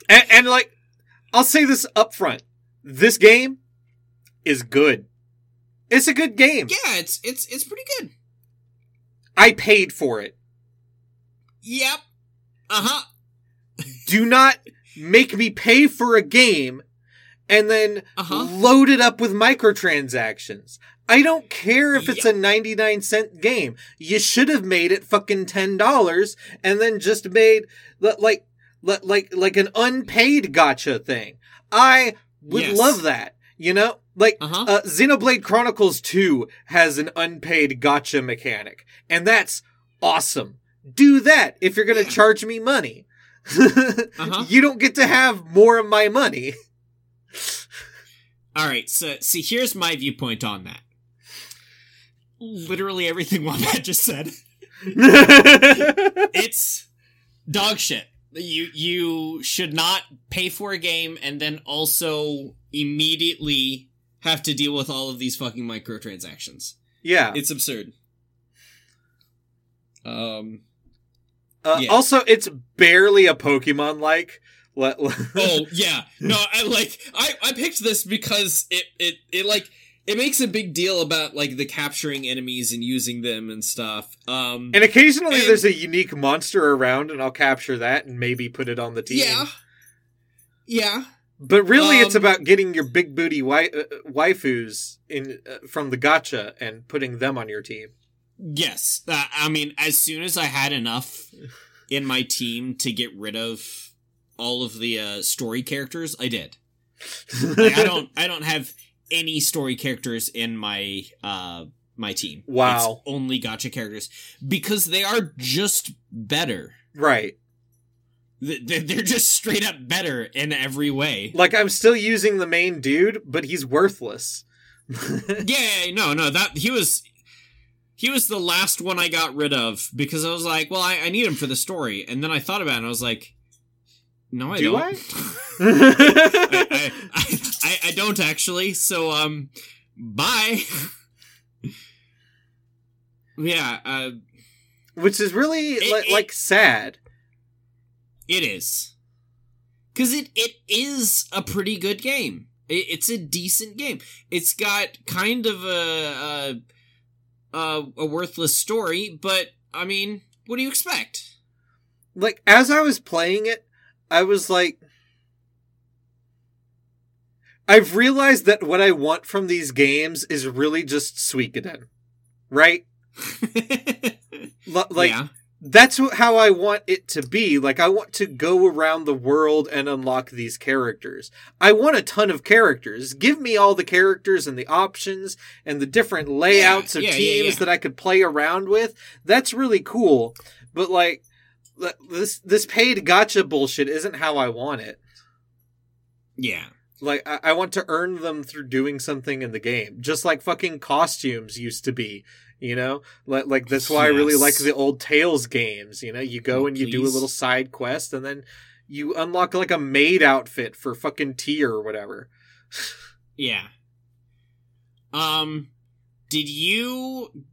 And like, I'll say this up front. This game is good. It's a good game. Yeah, it's pretty good. I paid for it. Yep. Uh-huh. Do not make me pay for a game and then load it up with microtransactions. I don't care if it's a 99-cent game. You should have made it fucking $10 and then just made like an unpaid gacha thing. I would love that, you know? Like, Xenoblade Chronicles 2 has an unpaid gacha mechanic, and that's awesome. Do that if you're going to charge me money. You don't get to have more of my money. All right, so here's my viewpoint on that. Literally everything Wombat just said. It's dog shit. You should not pay for a game and then also immediately have to deal with all of these fucking microtransactions. Yeah. It's absurd. Also, it's barely a Pokemon-like. Oh yeah, no, I picked this because it makes a big deal about like the capturing enemies and using them and stuff. And occasionally there's a unique monster around, and I'll capture that and maybe put it on the team. Yeah. But really, it's about getting your big booty waifus in from the gacha and putting them on your team. Yes, I mean, as soon as I had enough in my team to get rid of all of the story characters, I did. Like, I don't have any story characters in my my team. Wow, it's only gacha characters because they are just better. Right. They're just straight up better in every way. Like, I'm still using the main dude, but he's worthless. He was the last one I got rid of because I was like, well, I need him for the story. And then I thought about it and I was like, no, I don't. I don't actually. So, bye. Yeah. Which is really sad. It is. Because it is a pretty good game. It's a decent game. It's got kind of a worthless story, but, I mean, what do you expect? Like, as I was playing it, I was like, I've realized that what I want from these games is really just Suikoden. Right? Yeah. That's how I want it to be. Like, I want to go around the world and unlock these characters. I want a ton of characters. Give me all the characters and the options and the different layouts of teams that I could play around with. That's really cool. But, like, this paid gacha bullshit isn't how I want it. Yeah. Like, I want to earn them through doing something in the game. Just like fucking costumes used to be. You know, like that's why I really like the old Tales games. You know, you go and you do a little side quest and then you unlock like a maid outfit for fucking tea or whatever. Yeah. Did you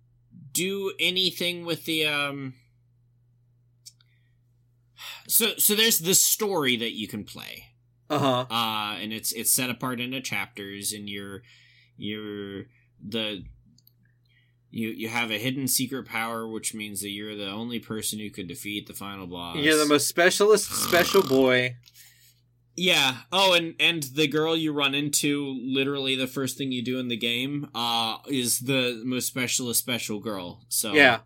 do anything with the, so there's the story that you can play. Uh-huh. And it's set apart into chapters and You have a hidden secret power, which means that you're the only person who could defeat the final boss. You're the most special boy. Yeah. Oh, and the girl you run into, literally the first thing you do in the game, is the most special girl. So yeah.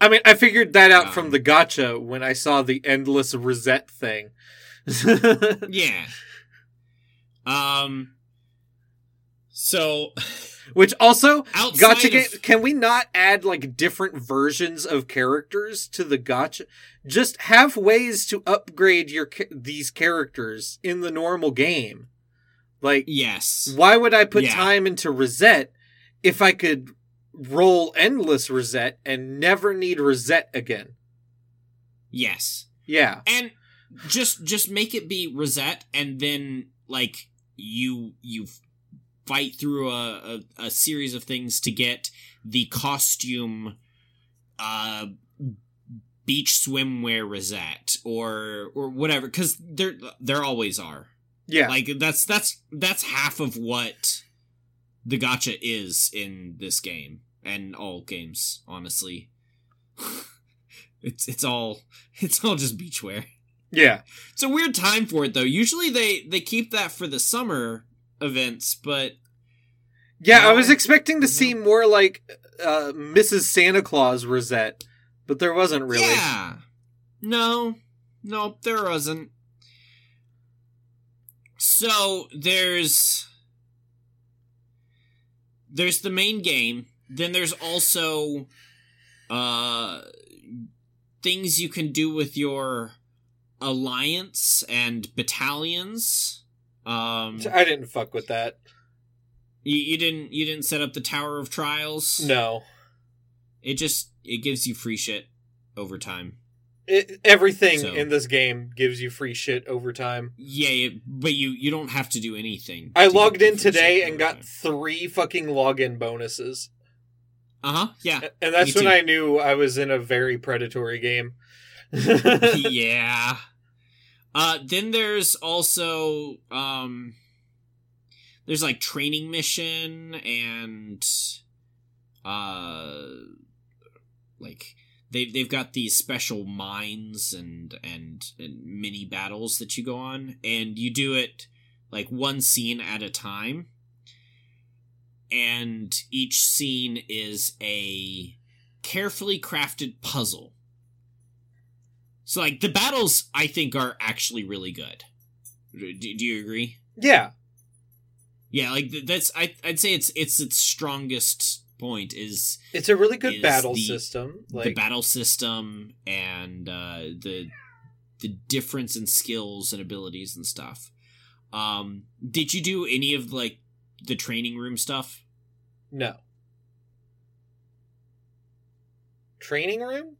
I mean, I figured that out from the gacha when I saw the endless reset thing. Yeah. So... Which also, gacha game, can we not add, like, different versions of characters to the gacha? Just have ways to upgrade these characters in the normal game. Like, yes. Why would I put time into Reset if I could roll endless Reset and never need Reset again? Yes. Yeah. And just make it be Reset and then, like, you've fight through a series of things to get the costume beach swimwear Rosette or whatever, because there always are. Yeah. Like that's half of what the gacha is in this game and all games, honestly. it's all just beachwear. Yeah. It's a weird time for it though. Usually they keep that for the summer events, but yeah, I was expecting to see more like Mrs. Santa Claus Rosette, but there wasn't really. Yeah, no, there wasn't. So there's the main game. Then there's also things you can do with your alliance and battalions. I didn't fuck with that. You didn't set up the Tower of Trials? No. It gives you free shit over time. Everything in this game gives you free shit over time. Yeah, but you don't have to do anything. I logged in today and got 3 fucking login bonuses. Uh-huh, yeah. And that's when I knew I was in a very predatory game. Yeah. Then there's also, there's like training mission and, like they've got these special mines and mini battles that you go on, and you do it like one scene at a time. And each scene is a carefully crafted puzzle. So, like, the battles, I think, are actually really good. Do you agree? Yeah. Yeah, like, that's... I'd say it's its strongest point is... It's a really good battle system. Like... The battle system and the difference in skills and abilities and stuff. Did you do any of, like, the training room stuff? No. Training room?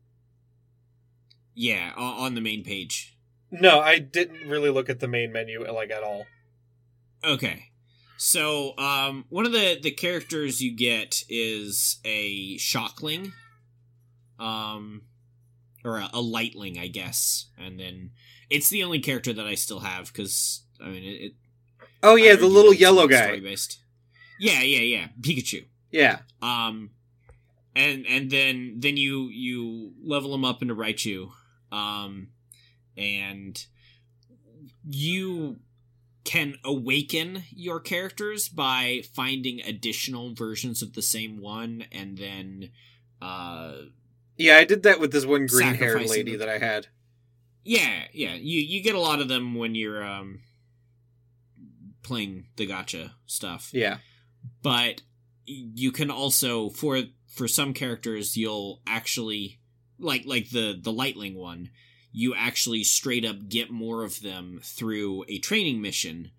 Yeah, on the main page. No, I didn't really look at the main menu, like, at all. Okay. So, one of the characters you get is a shockling. Or a lightling, I guess. And then, it's the only character that I still have, because, I mean, it... Oh, yeah, the little yellow guy. Story-based. Yeah. Pikachu. Yeah. And then you level him up into Raichu. And you can awaken your characters by finding additional versions of the same one, and then yeah, I did that with this one green-haired lady that I had. Yeah. You get a lot of them when you're playing the gacha stuff. Yeah. But you can also, for some characters, you'll actually like the Lightling one, you actually straight up get more of them through a training mission,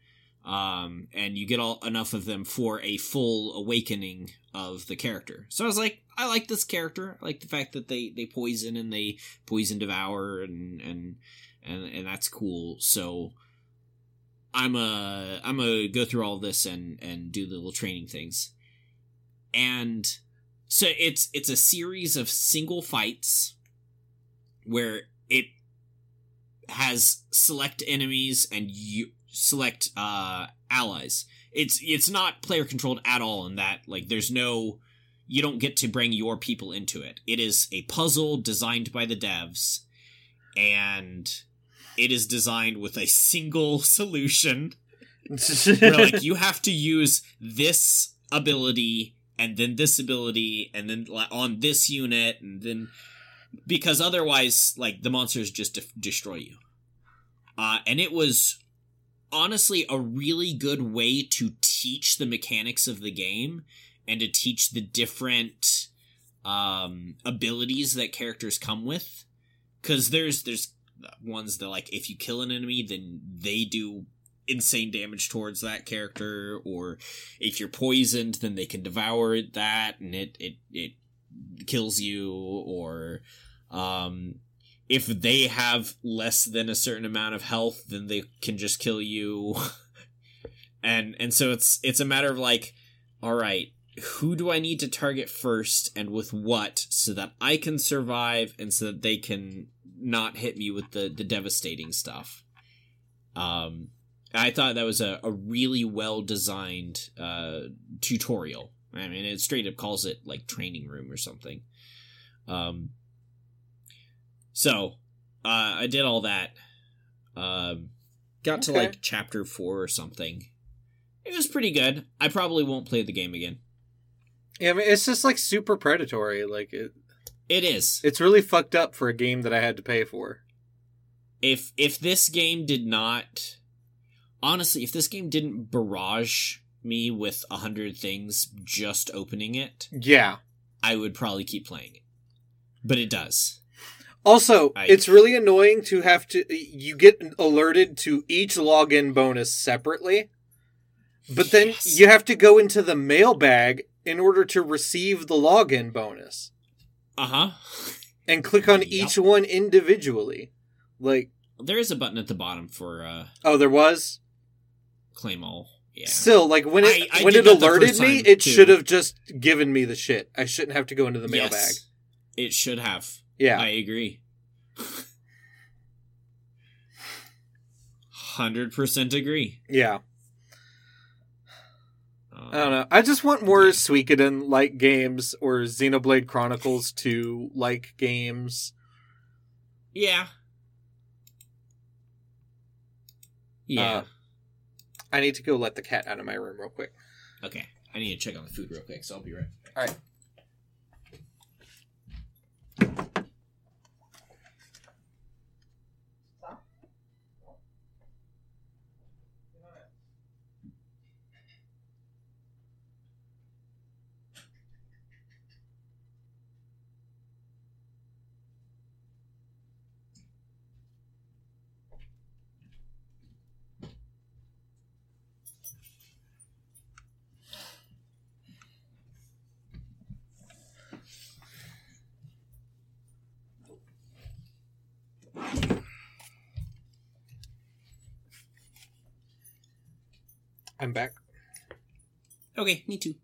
and you get enough of them for a full awakening of the character. So I was like, I like this character. I like the fact that they poison and they poison devour and that's cool. So I'm a go through all this and do the little training things. And so it's a series of single fights where it has select enemies and you select allies. It's not player controlled at all in that, like, there's no, you don't get to bring your people into it. It is a puzzle designed by the devs, and it is designed with a single solution. Where, like, you have to use this ability and then this ability and then on this unit and then, because otherwise, like, the monsters just destroy you. And it was honestly a really good way to teach the mechanics of the game and to teach the different abilities that characters come with. Because there's ones that, like, if you kill an enemy, then they do insane damage towards that character, or if you're poisoned, then they can devour that, and it kills you, or if they have less than a certain amount of health, then they can just kill you. and so it's a matter of, like, all right, who do I need to target first and with what, so that I can survive and so that they can not hit me with the devastating stuff. I thought that was a really well-designed tutorial. I mean, it straight up calls it, like, training room or something. I did all that. Got to, like, chapter 4 or something. It was pretty good. I probably won't play the game again. Yeah, I mean, it's just, like, super predatory. Like, it is. It's really fucked up for a game that I had to pay for. If this game did not... Honestly, if this game didn't barrage me with 100 things just opening it, yeah, I would probably keep playing it. But it does. Also, it's really annoying to have to... You get alerted to each login bonus separately, but then you have to go into the mailbag in order to receive the login bonus. Uh-huh. And click on each one individually. Like... There is a button at the bottom for... Oh, there was? Claim all. Yeah. Still, like, when it alerted me, it should have just given me the shit. I shouldn't have to go into the mailbag. Yes, it should have. Yeah. I agree. 100% agree. Yeah. I don't know. I just want more Suikoden-like games or Xenoblade Chronicles 2-like games. Yeah. Yeah. I need to go let the cat out of my room real quick. Okay. I need to check on the food real quick, so I'll be right back. All right. I'm back. Okay, me too.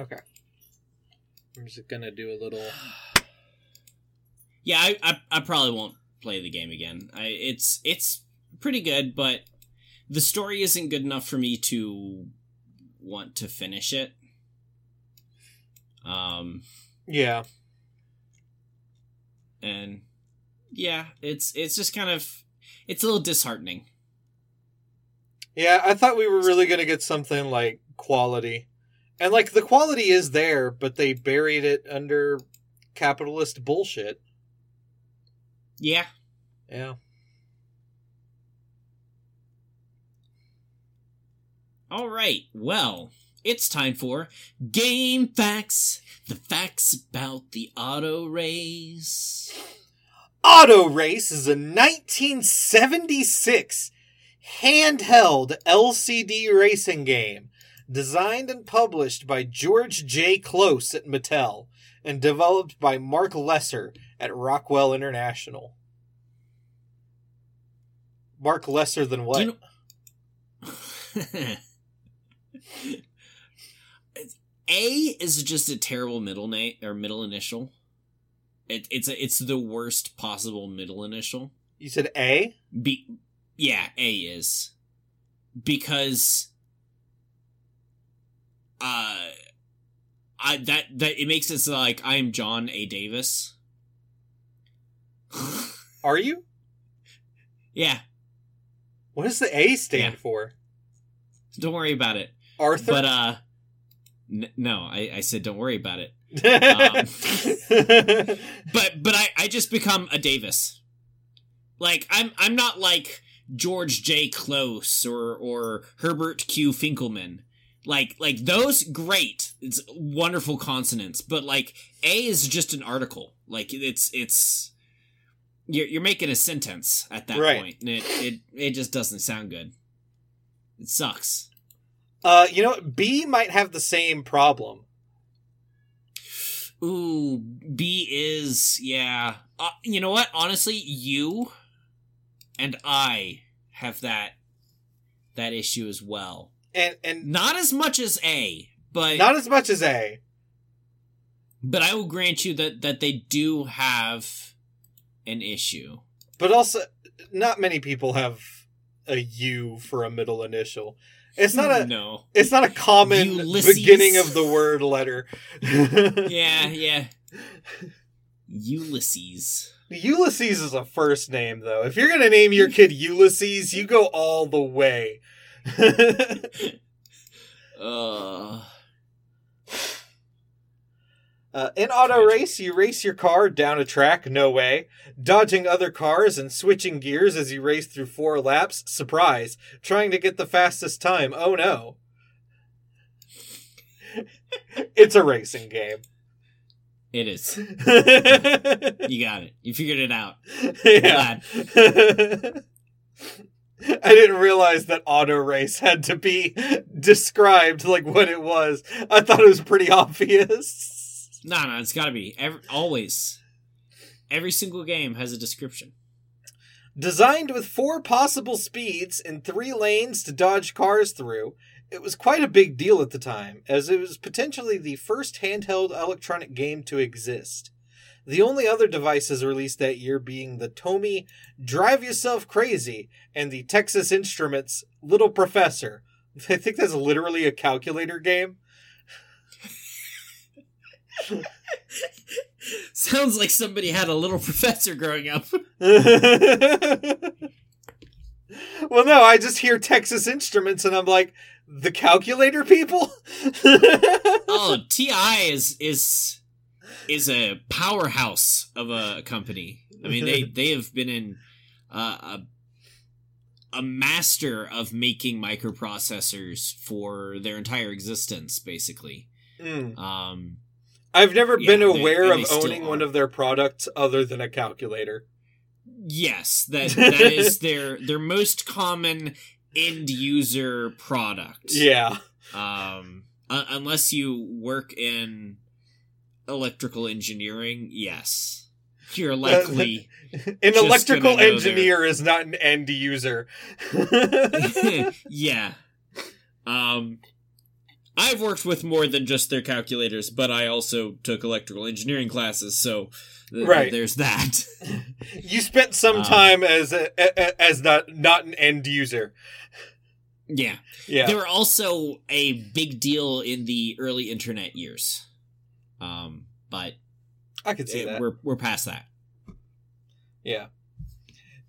Okay. I'm just gonna do a little... Yeah, I probably won't play the game again. It's pretty good, but the story isn't good enough for me to want to finish it. Yeah. And, yeah, it's just kind of... It's a little disheartening. Yeah, I thought we were really going to get something like quality. And like the quality is there, but they buried it under capitalist bullshit. Yeah. Yeah. All right. Well, it's time for Game Facts. The facts about the Auto Race. Auto Race is a 1976 handheld LCD racing game designed and published by George J. Close at Mattel and developed by Mark Lesser at Rockwell International. Mark Lesser than what? A is just a terrible middle name or middle initial. It's the worst possible middle initial. You said A? B. Yeah, A is. Because it makes it so like I am John A. Davis. Are you? Yeah. What does the A stand for? Don't worry about it. Arthur? But no, I said don't worry about it. But I just become a Davis. Like I'm not like George J. Close or Herbert Q. Finkelman. Like those, great. It's wonderful consonants, but like A is just an article. Like it's you're making a sentence at that point. And it just doesn't sound good. It sucks. You know what? B might have the same problem. Ooh, B is, yeah. You know what? Honestly, you and I have that issue as well, and not as much as A, but not as much as A. But I will grant you that they do have an issue. But also, not many people have a U for a middle initial. It's not a It's not a common Ulysses. Beginning of the word letter. yeah. Ulysses. Ulysses is a first name, though. If you're going to name your kid Ulysses, you go all the way. In Auto Race, you race your car down a track, no way, dodging other cars and switching gears as you race through 4 laps, surprise, trying to get the fastest time, oh no. It's a racing game. It is. You got it. You figured it out. Yeah. I didn't realize that Auto Race had to be described like what it was. I thought it was pretty obvious. No, it's got to be. Always. Every single game has a description. Designed with 4 possible speeds and 3 lanes to dodge cars through, it was quite a big deal at the time, as it was potentially the first handheld electronic game to exist. the only other devices released that year being the Tomy Drive Yourself Crazy and the Texas Instruments Little Professor. I think that's literally a calculator game. Sounds like somebody had a little professor growing up. Well, no, I just hear Texas Instruments and I'm like, the calculator people? Oh, TI is a powerhouse of a company. I mean, they have been in a master of making microprocessors for their entire existence, basically. Mm. I've never been aware of owning one of their products other than a calculator. Yes, that is their most common end user product. Yeah. Unless you work in electrical engineering, yes. You're likely an electrical engineer is not an end user. Yeah. I've worked with more than just their calculators, but I also took electrical engineering classes, so right. There's that. You spent some time as not an end user. Yeah. Yeah. They were also a big deal in the early internet years. But I can see that. We're past that. Yeah.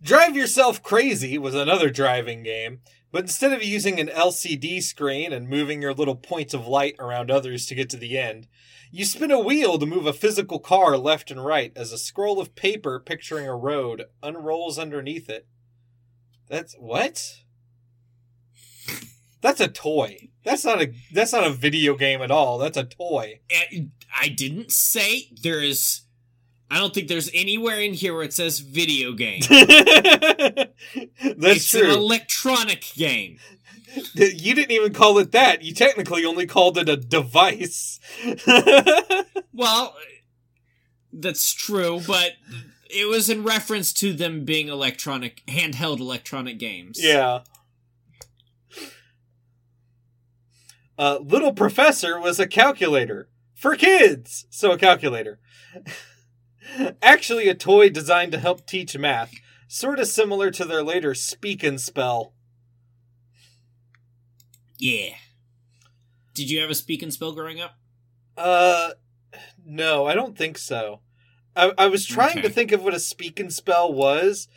Drive Yourself Crazy was another driving game. But instead of using an LCD screen and moving your little points of light around others to get to the end, you spin a wheel to move a physical car left and right as a scroll of paper picturing a road unrolls underneath it. That's... what? That's a toy. That's not a video game at all. That's a toy. I didn't say there is... I don't think there's anywhere in here where it says video game. That's true. It's an electronic game. You didn't even call it that. You technically only called it a device. Well, that's true, but it was in reference to them being handheld electronic games. Yeah. Little Professor was a calculator. For kids! So a calculator. Actually a toy designed to help teach math, sort of similar to their later Speak and Spell. Yeah. Did you have a Speak and Spell growing up? No, I don't think so. I was trying to think of what a Speak and Spell was.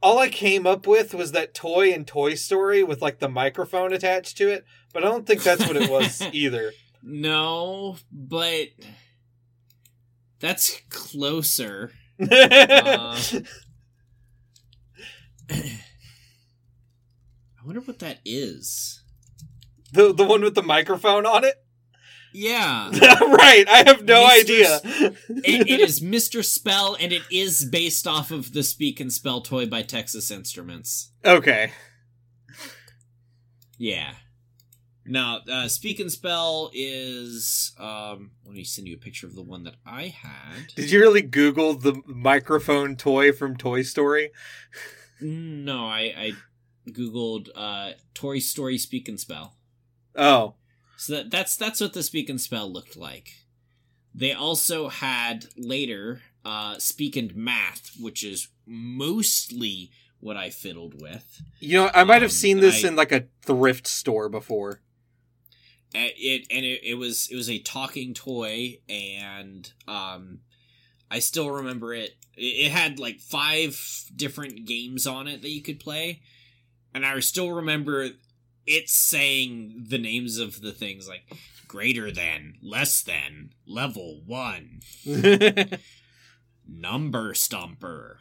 All I came up with was that toy in Toy Story with, like, the microphone attached to it, but I don't think that's what it was either. No, but... that's closer. I wonder what that is. The one with the microphone on it? Yeah. Right, I have no idea. It is Mr. Spell, and it is based off of the Speak and Spell toy by Texas Instruments. Okay. Yeah. Now, Speak and Spell is... let me send you a picture of the one that I had. Did you really Google the microphone toy from Toy Story? No, I Googled Toy Story Speak and Spell. Oh. So that's what the Speak and Spell looked like. They also had, later, Speak and Math, which is mostly what I fiddled with. You know, I might have seen this in, like, a thrift store before. It was a talking toy, and I still remember it. It had like 5 different games on it that you could play, and I still remember it saying the names of the things, like greater than, less than, level 1, number stomper.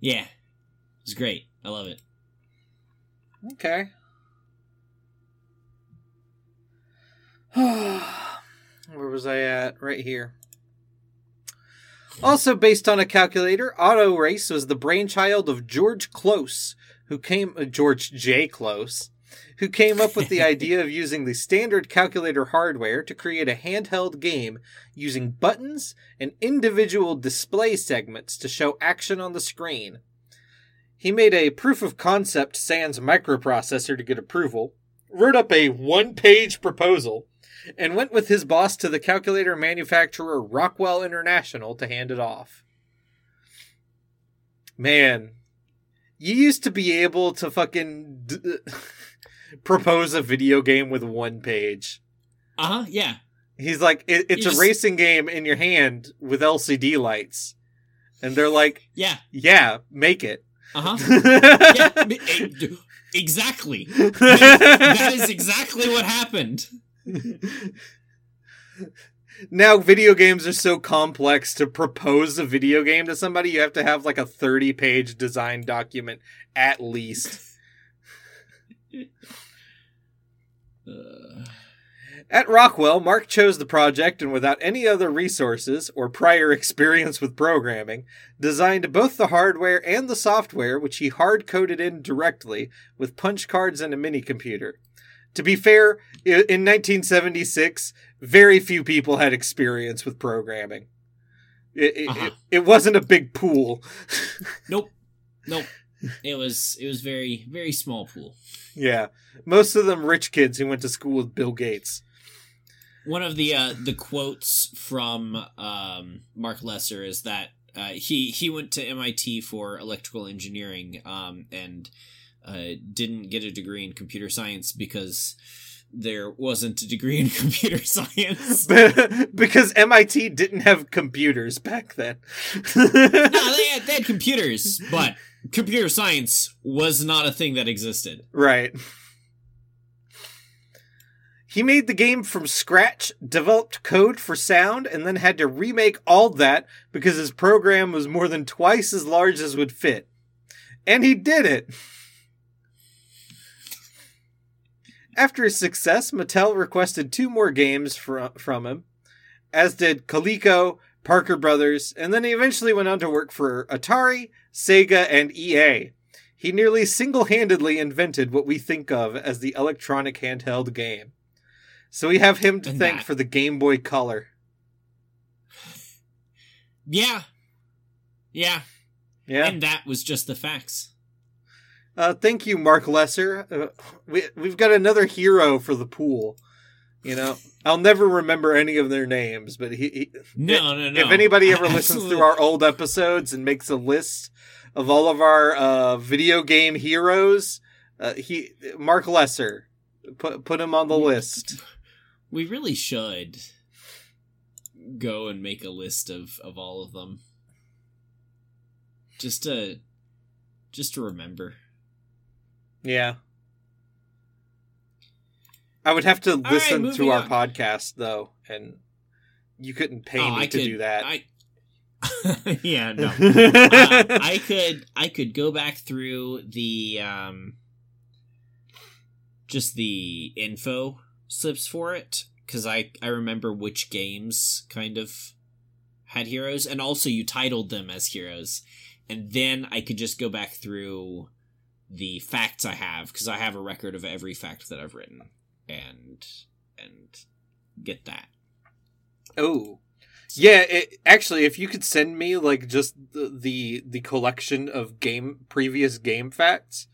Yeah, it's great. I love it. Okay. Where was I at? Right here. Also based on a calculator, Auto Race was the brainchild of George J. Close, who came up with the idea of using the standard calculator hardware to create a handheld game using buttons and individual display segments to show action on the screen. He made a proof-of-concept sans microprocessor to get approval, wrote up a one-page proposal, and went with his boss to the calculator manufacturer Rockwell International to hand it off. Man, you used to be able to fucking propose a video game with one page. Uh-huh, yeah. He's like, it's a racing game in your hand with LCD lights. And they're like, yeah, make it. Uh-huh. Yeah, exactly. That is exactly what happened. Now video games are so complex, to propose a video game to somebody, you have to have like a 30-page design document at least. At Rockwell, Mark chose the project and, without any other resources or prior experience with programming, designed both the hardware and the software, which he hard-coded in directly with punch cards and a mini-computer. To be fair, in 1976, very few people had experience with programming. It wasn't a big pool. Nope. It was very, very small pool. Yeah. Most of them rich kids who went to school with Bill Gates. One of the quotes from Mark Lesser is that he went to MIT for electrical engineering and didn't get a degree in computer science because there wasn't a degree in computer science. Because MIT didn't have computers back then. No, they had computers, but computer science was not a thing that existed. Right. He made the game from scratch, developed code for sound, and then had to remake all that because his program was more than twice as large as would fit. And he did it! After his success, Mattel requested 2 more games from him, as did Coleco, Parker Brothers, and then he eventually went on to work for Atari, Sega, and EA. He nearly single-handedly invented what we think of as the electronic handheld game. So we have him to thank for the Game Boy Color. Yeah. And that was just the facts. Thank you, Mark Lesser. We've got another hero for the pool. You know, I'll never remember any of their names, but no. If anybody ever listens through our old episodes and makes a list of all of our video game heroes, Mark Lesser, put him on the list. We really should go and make a list of all of them, just to remember. Yeah. I would have to listen to our podcast, though, and you couldn't pay me to do that. Yeah, no. I could go back through the just the info slips for it, because I remember which games kind of had heroes, and also you titled them as heroes. And then I could just go back through the facts I have, because I have a record of every fact that I've written. And get that. Oh, yeah. Actually, if you could send me like just the collection of previous game facts,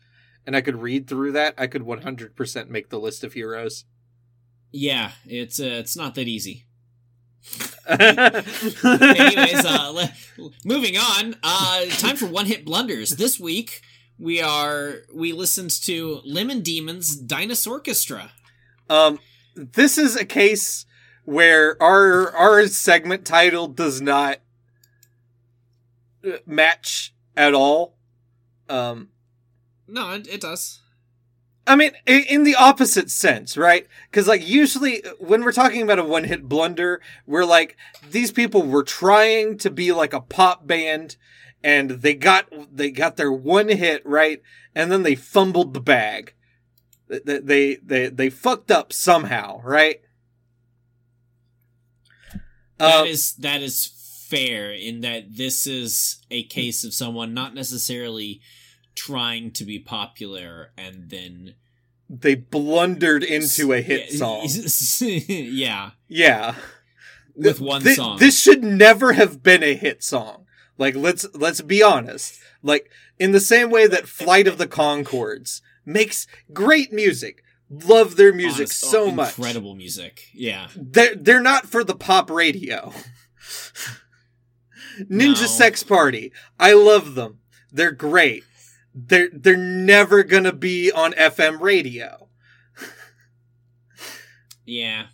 and I could read through that, I could 100% make the list of heroes. Yeah, it's not that easy. Anyways, moving on. Time for one hit blunders. This week we listened to Lemon Demon's Dinosaurchestra. This is a case where our segment title does not match at all. No, it does. I mean, in the opposite sense, right? Because, like, usually when we're talking about a one-hit blunder, we're like, these people were trying to be like a pop band, and they got their one hit, right? And then they fumbled the bag. They fucked up somehow, right? That is fair, in that this is a case of someone not necessarily trying to be popular, and then they blundered into a hit song. Yeah. With one song. This should never have been a hit song. Like, let's be honest. Like, in the same way that Flight of the Conchords makes great music, love their music so much. Incredible music. Yeah. They're not for the pop radio. Ninja Sex Party. I love them. They're great. They're never gonna be on FM radio. Yeah.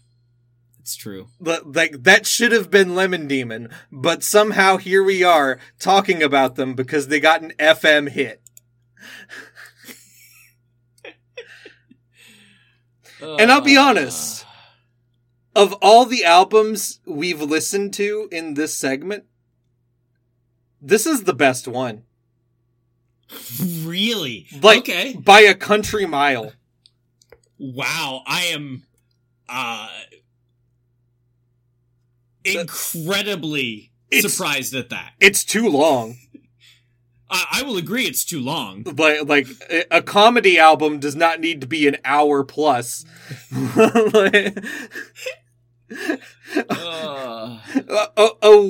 It's true. Like, that should have been Lemon Demon, but somehow here we are talking about them because they got an FM hit. And I'll be honest, of all the albums we've listened to in this segment, this is the best one. Really? Like, okay. By a country mile. Wow, I am... incredibly surprised at that. It's too long. I will agree it's too long. But, like, a comedy album does not need to be an hour plus. A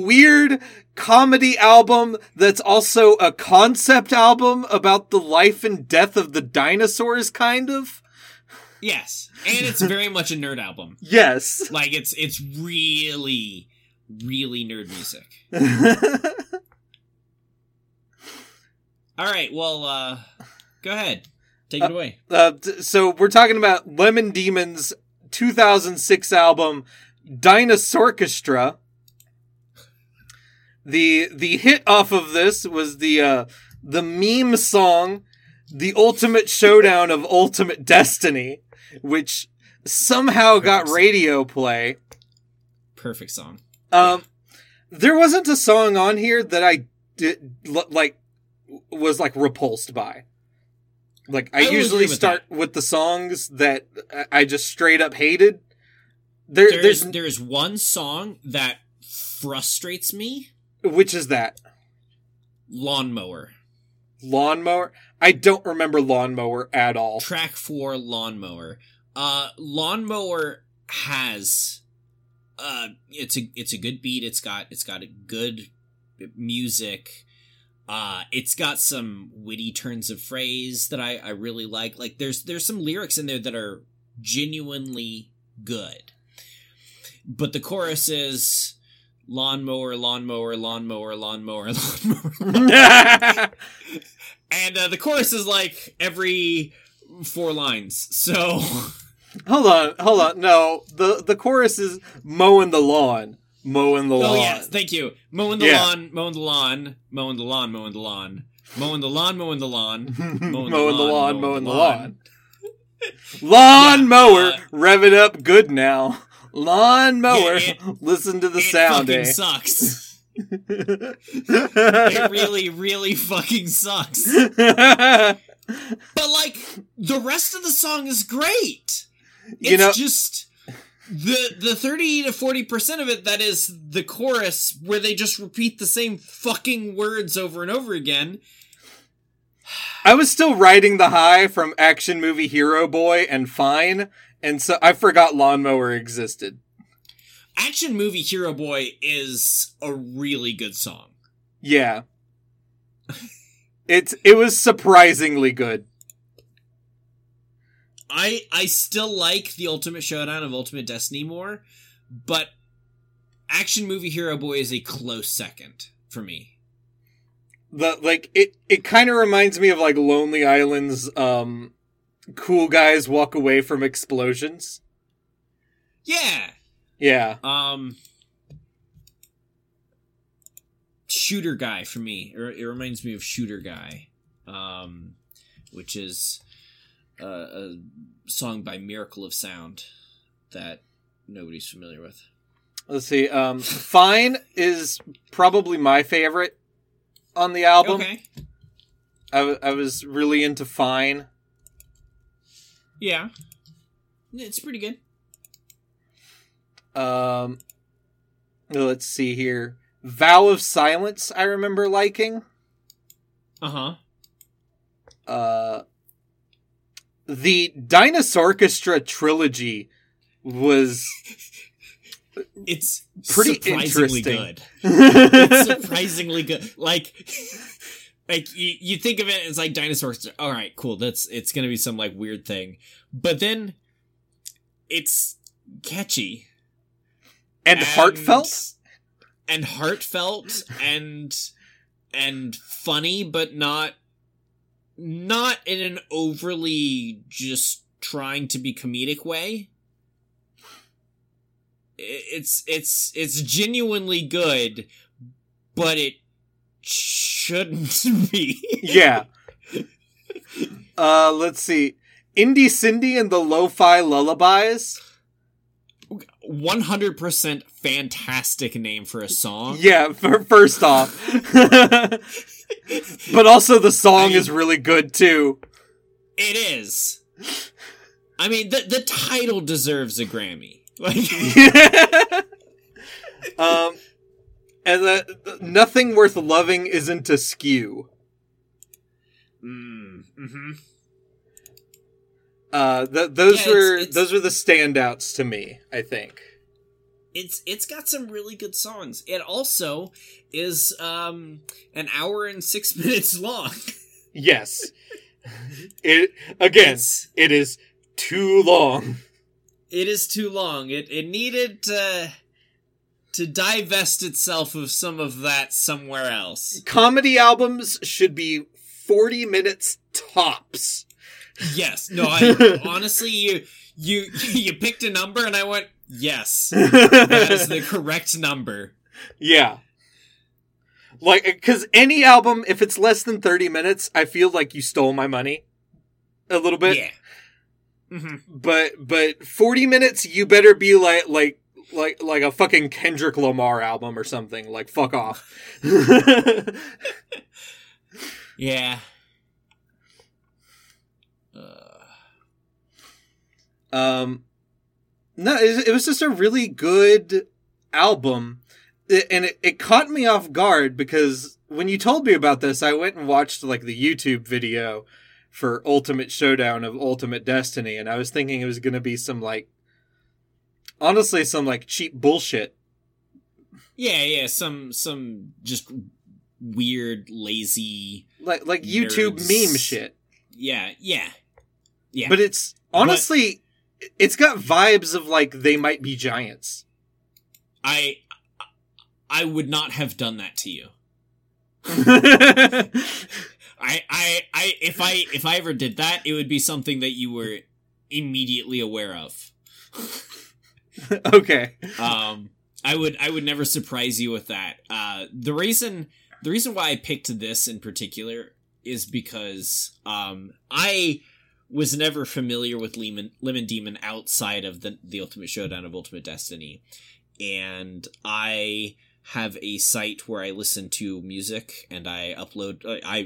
weird comedy album that's also a concept album about the life and death of the dinosaurs, kind of. Yes, and it's very much a nerd album. Yes. Like, it's really, really nerd music. All right, well, go ahead. Take it away. So we're talking about Lemon Demon's 2006 album, Dinosaurchestra. The hit off of this was the meme song, The Ultimate Showdown of Ultimate Destiny, which somehow got radio play. Perfect song. There wasn't a song on here that I was repulsed by. Like, I usually start with the songs that I just straight up hated. There is one song that frustrates me. Which is that? Lawnmower? I don't remember Lawnmower at all. Track 4, Lawnmower. Lawnmower has it's a good beat. It's got a good music. It's got some witty turns of phrase that I really like. Like, there's some lyrics in there that are genuinely good. But the chorus is lawnmower, lawnmower, lawnmower, lawnmower, lawnmower, lawnmower. And the chorus is like every 4 lines. So hold on. No, the chorus is mowing the lawn. Oh yes, thank you. Mowing the lawn. Lawnmower, rev it up good now. Lawnmower, listen to the sound. It fucking sucks. It really, really fucking sucks. But, like, the rest of the song is great. It's just the 30 to 40% of it that is the chorus where they just repeat the same fucking words over and over again. I was still riding the high from Action Movie Hero Boy and Fine, and so I forgot Lawnmower existed. Action Movie Hero Boy is a really good song. Yeah. It was surprisingly good. I still like The Ultimate Showdown of Ultimate Destiny more, but Action Movie Hero Boy is a close second for me. It kind of reminds me of, like, Lonely Island's Cool Guys Walk Away from Explosions. Yeah. Yeah. Shooter Guy for me. It reminds me of Shooter Guy, which is a song by Miracle of Sound that nobody's familiar with. Let's see. Fine is probably my favorite on the album. Okay. I was really into Fine. Yeah. It's pretty good. Let's see here. Vow of Silence, I remember liking. The Dinosaurchestra trilogy was it's pretty surprisingly good. Like, Like, you think of it as, like, Dinosaurs. All right, cool. It's going to be some, like, weird thing. But then it's catchy. And heartfelt? And heartfelt and funny, but not in an overly just trying to be comedic way. It's genuinely good, but it shouldn't be. Yeah. Let's see. Indie Cindy and the Lo-Fi Lullabies. 100% fantastic name for a song. Yeah, first off. But also the song is really good too. It is. I mean, the title deserves a Grammy. Like, and Nothing Worth Loving Isn't Askew. Mm-hmm. Those were the standouts to me, I think. It's got some really good songs. It also is an hour and 6 minutes long. Yes. It is too long. It is too long. It needed to divest itself of some of that somewhere else. Comedy albums should be 40 minutes tops. Yes. No, honestly, you picked a number and I went, yes, that is the correct number. Yeah. Like, because any album, if it's less than 30 minutes, I feel like you stole my money a little bit. Yeah. Mm-hmm. But 40 minutes, you better be like a fucking Kendrick Lamar album or something. Like, fuck off. Yeah. No, it was just a really good album, and it caught me off guard because when you told me about this, I went and watched like the YouTube video for Ultimate Showdown of Ultimate Destiny, and I was thinking it was going to be some like, honestly, some like cheap bullshit. Yeah, some just weird, lazy like nerds. YouTube meme shit. Yeah. But it's honestly. But it's got vibes of, like, They Might Be Giants. I would not have done that to you. If I ever did that, it would be something that you were immediately aware of. Okay. I would never surprise you with that. The reason why I picked this in particular is because, I was never familiar with Lemon Demon outside of the Ultimate Showdown of Ultimate Destiny. And I have a site where I listen to music and I upload...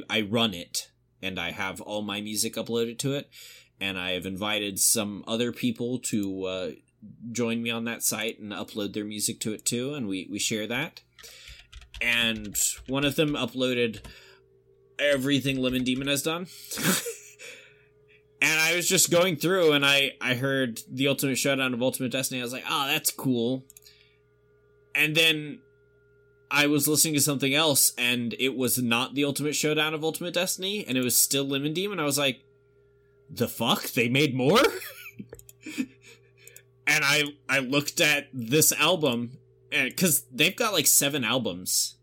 I run it, and I have all my music uploaded to it. And I have invited some other people to join me on that site and upload their music to it too, and we share that. And one of them uploaded everything Lemon Demon has done. And I was just going through, and I heard The Ultimate Showdown of Ultimate Destiny. I was like, oh, that's cool. And then I was listening to something else, and it was not The Ultimate Showdown of Ultimate Destiny, and it was still Lemon Demon. I was like, the fuck? They made more? And I looked at this album, because they've got, like, 7 albums.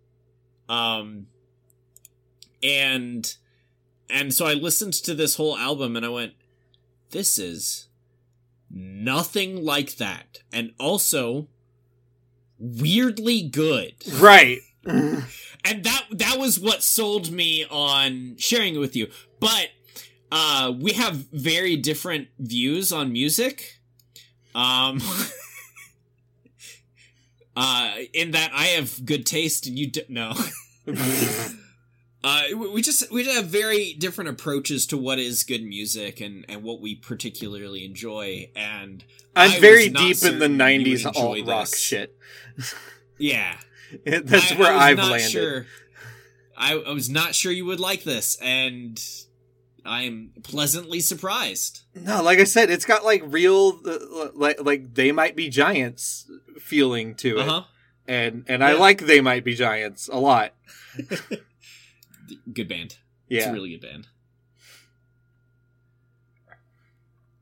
And so I listened to this whole album and I went, this is nothing like that. And also weirdly good. Right. And that was what sold me on sharing it with you. But we have very different views on music. In that I have good taste and you don't. No. We just have very different approaches to what is good music and what we particularly enjoy. And I'm very deep in the 90s alt rock shit. Yeah. That's where I've landed. Sure. I was not sure you would like this, and I'm pleasantly surprised. No, like I said, it's got like real, like They Might Be Giants feeling to it. And I like They Might Be Giants a lot. Good band. Yeah. It's a really good band.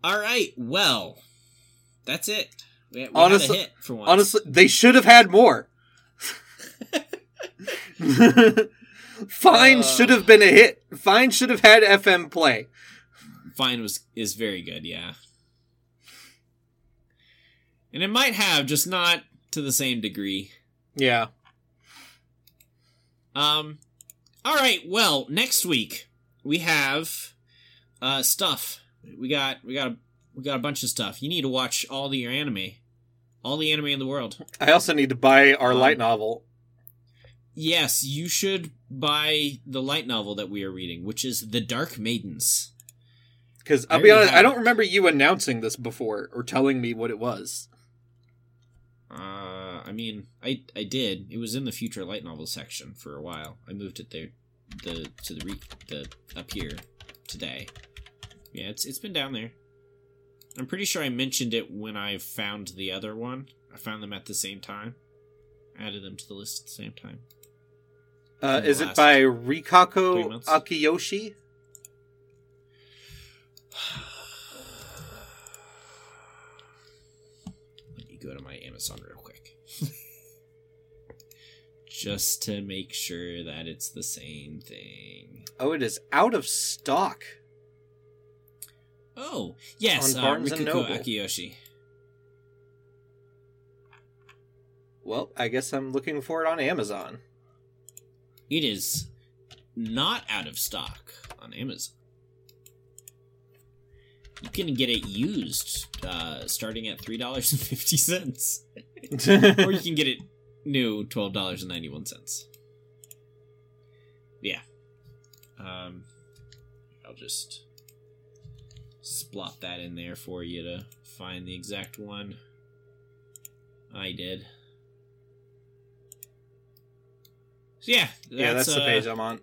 All right, well, that's it. We honestly had a hit for once. Honestly, they should have had more. Fine should have been a hit. Fine should have had FM play. Fine is very good, yeah. And it might have, just not to the same degree. Yeah. All right, well, next week we have stuff. We got a bunch of stuff. You need to watch all the anime in the world. I also need to buy our light novel. Yes, you should buy the light novel that we are reading, which is The Dark Maidens. Because I'll be honest, I don't remember you announcing this before or telling me what it was. I mean, I did. It was in the future light novel section for a while. I moved it there, up here today. Yeah, it's been down there. I'm pretty sure I mentioned it when I found the other one. I found them at the same time. Added them to the list at the same time. Is it by Rikako Akiyoshi? Let me go to my Amazon real quick. Just to make sure that it's the same thing. Oh, it is out of stock. Oh, yes, Rikako Akiyoshi. Well, I guess I'm looking for it on Amazon. It is not out of stock on Amazon. You can get it used starting at $3.50. Or you can get it new, $12.91. Yeah. I'll just... splot that in there for you to find the exact one. I did. So yeah, that's the page I'm on.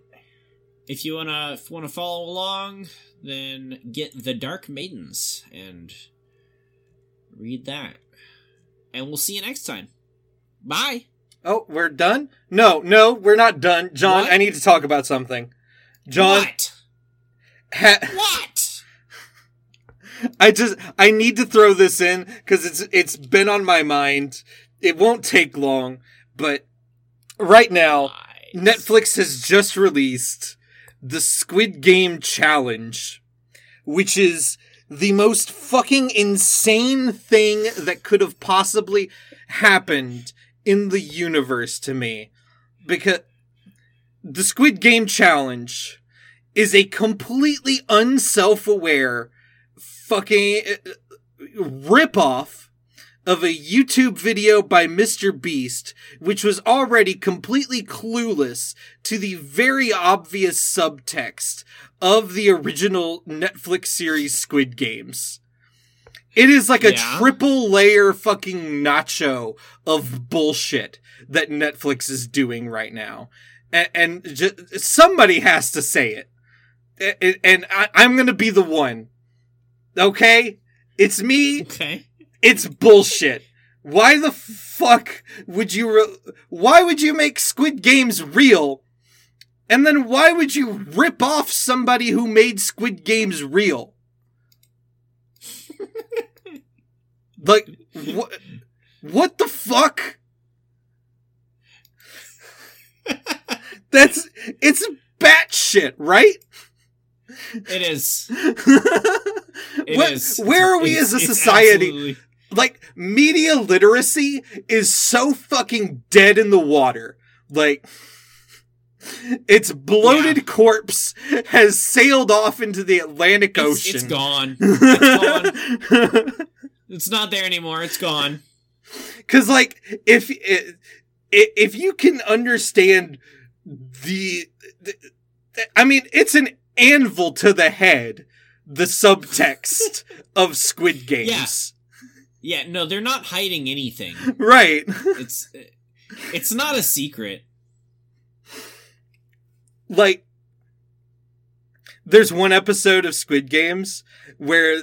If you wanna follow along, then get The Dark Maidens and read that. And we'll see you next time. Bye. Oh, we're done? No, we're not done, John. What? I need to talk about something, John. What? I need to throw this in because it's been on my mind. It won't take long, but right now, nice. Netflix has just released the Squid Game Challenge, which is the most fucking insane thing that could have possibly happened in the universe to me. Because the Squid Game Challenge is a completely unself-aware fucking ripoff of a YouTube video by Mr. Beast, which was already completely clueless to the very obvious subtext of the original Netflix series Squid Games. It is like a triple layer fucking nacho of bullshit that Netflix is doing right now. And somebody has to say it. And I'm going to be the one. Okay? It's me. Okay. It's bullshit. Why the fuck would you... Why would you make Squid Games real? And then why would you rip off somebody who made Squid Games real? Like, what the fuck? It's batshit, right? It is. Where are we as a society? Absolutely. Like, media literacy is so fucking dead in the water. Like, its bloated corpse has sailed off into the Atlantic Ocean. It's gone. It's gone. It's not there anymore. It's gone. Because, like, if you can understand it's an anvil to the head, the subtext of Squid Games. Yeah, no, they're not hiding anything. Right. It's not a secret. Like, there's one episode of Squid Games where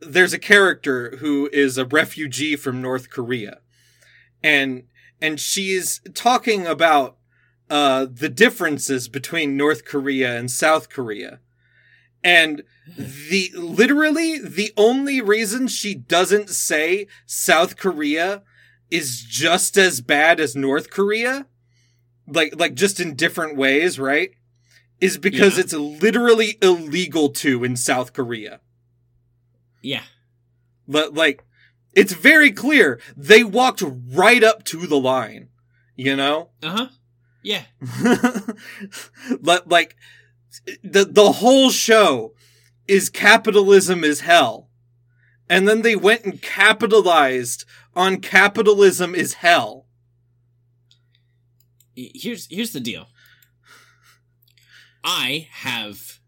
there's a character who is a refugee from North Korea. And she's talking about the differences between North Korea and South Korea. And literally the only reason she doesn't say South Korea is just as bad as North Korea, like just in different ways, right? Is because it's literally illegal to in South Korea. Yeah. But like, it's very clear. They walked right up to the line, you know? Uh-huh. Yeah. But like, the whole show is capitalism is hell. And then they went and capitalized on capitalism is hell. Here's the deal. I have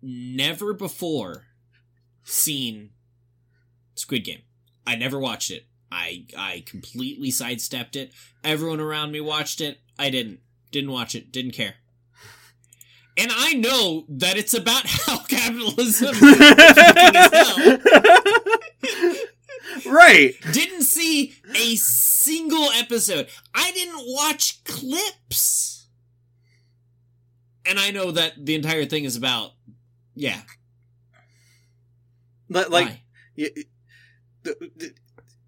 never before seen Squid Game. I never watched it. I completely sidestepped it. Everyone around me watched it. I didn't. Didn't watch it. Didn't care. And I know that it's about how capitalism is hell. Right. Didn't see a single episode. I didn't watch clips. And I know that the entire thing is about, yeah. But, like,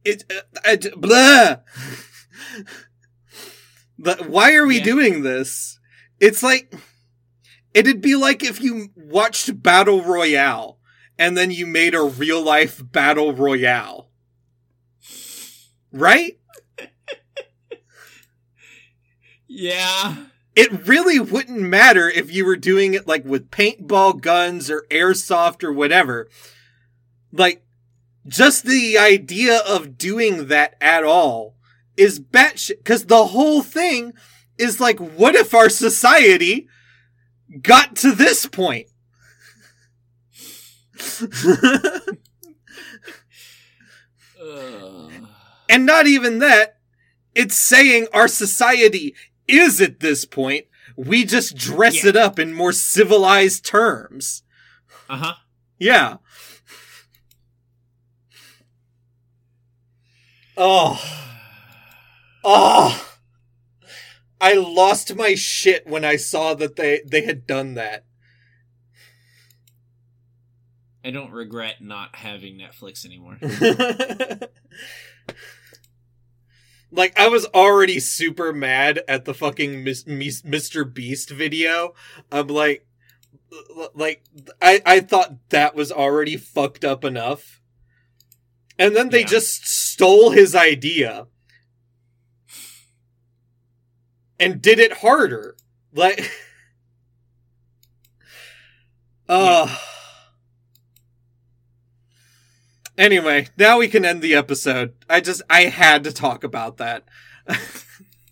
why? But why are we doing this? It's like, it'd be like if you watched Battle Royale and then you made a real life Battle Royale. Right? Yeah. It really wouldn't matter if you were doing it like with paintball guns or airsoft or whatever. Like, just the idea of doing that at all is batshit. Because the whole thing is like, what if our society got to this point? And not even that. It's saying our society is at this point. We just dress it up in more civilized terms. Uh-huh. Yeah. Oh. I lost my shit when I saw that they had done that. I don't regret not having Netflix anymore. Like, I was already super mad at the fucking Mr. Beast video. I'm like, I thought that was already fucked up enough. And then they just stole his idea. And did it harder. Like, Anyway, now we can end the episode. I had to talk about that.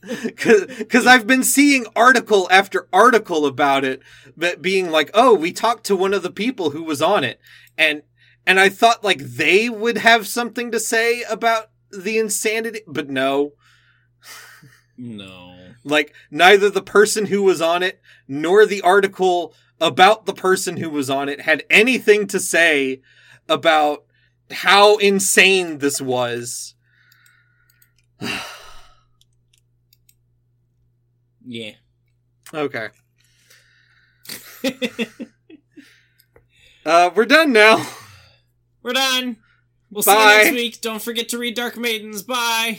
Because I've been seeing article after article about it, but being like, oh, we talked to one of the people who was on it. And I thought, like, they would have something to say about the insanity, but no. No. Like, neither the person who was on it, nor the article about the person who was on it had anything to say about how insane this was. Yeah. Okay. We're done now. We're done. We'll see you next week. Don't forget to read Dark Maidens. Bye.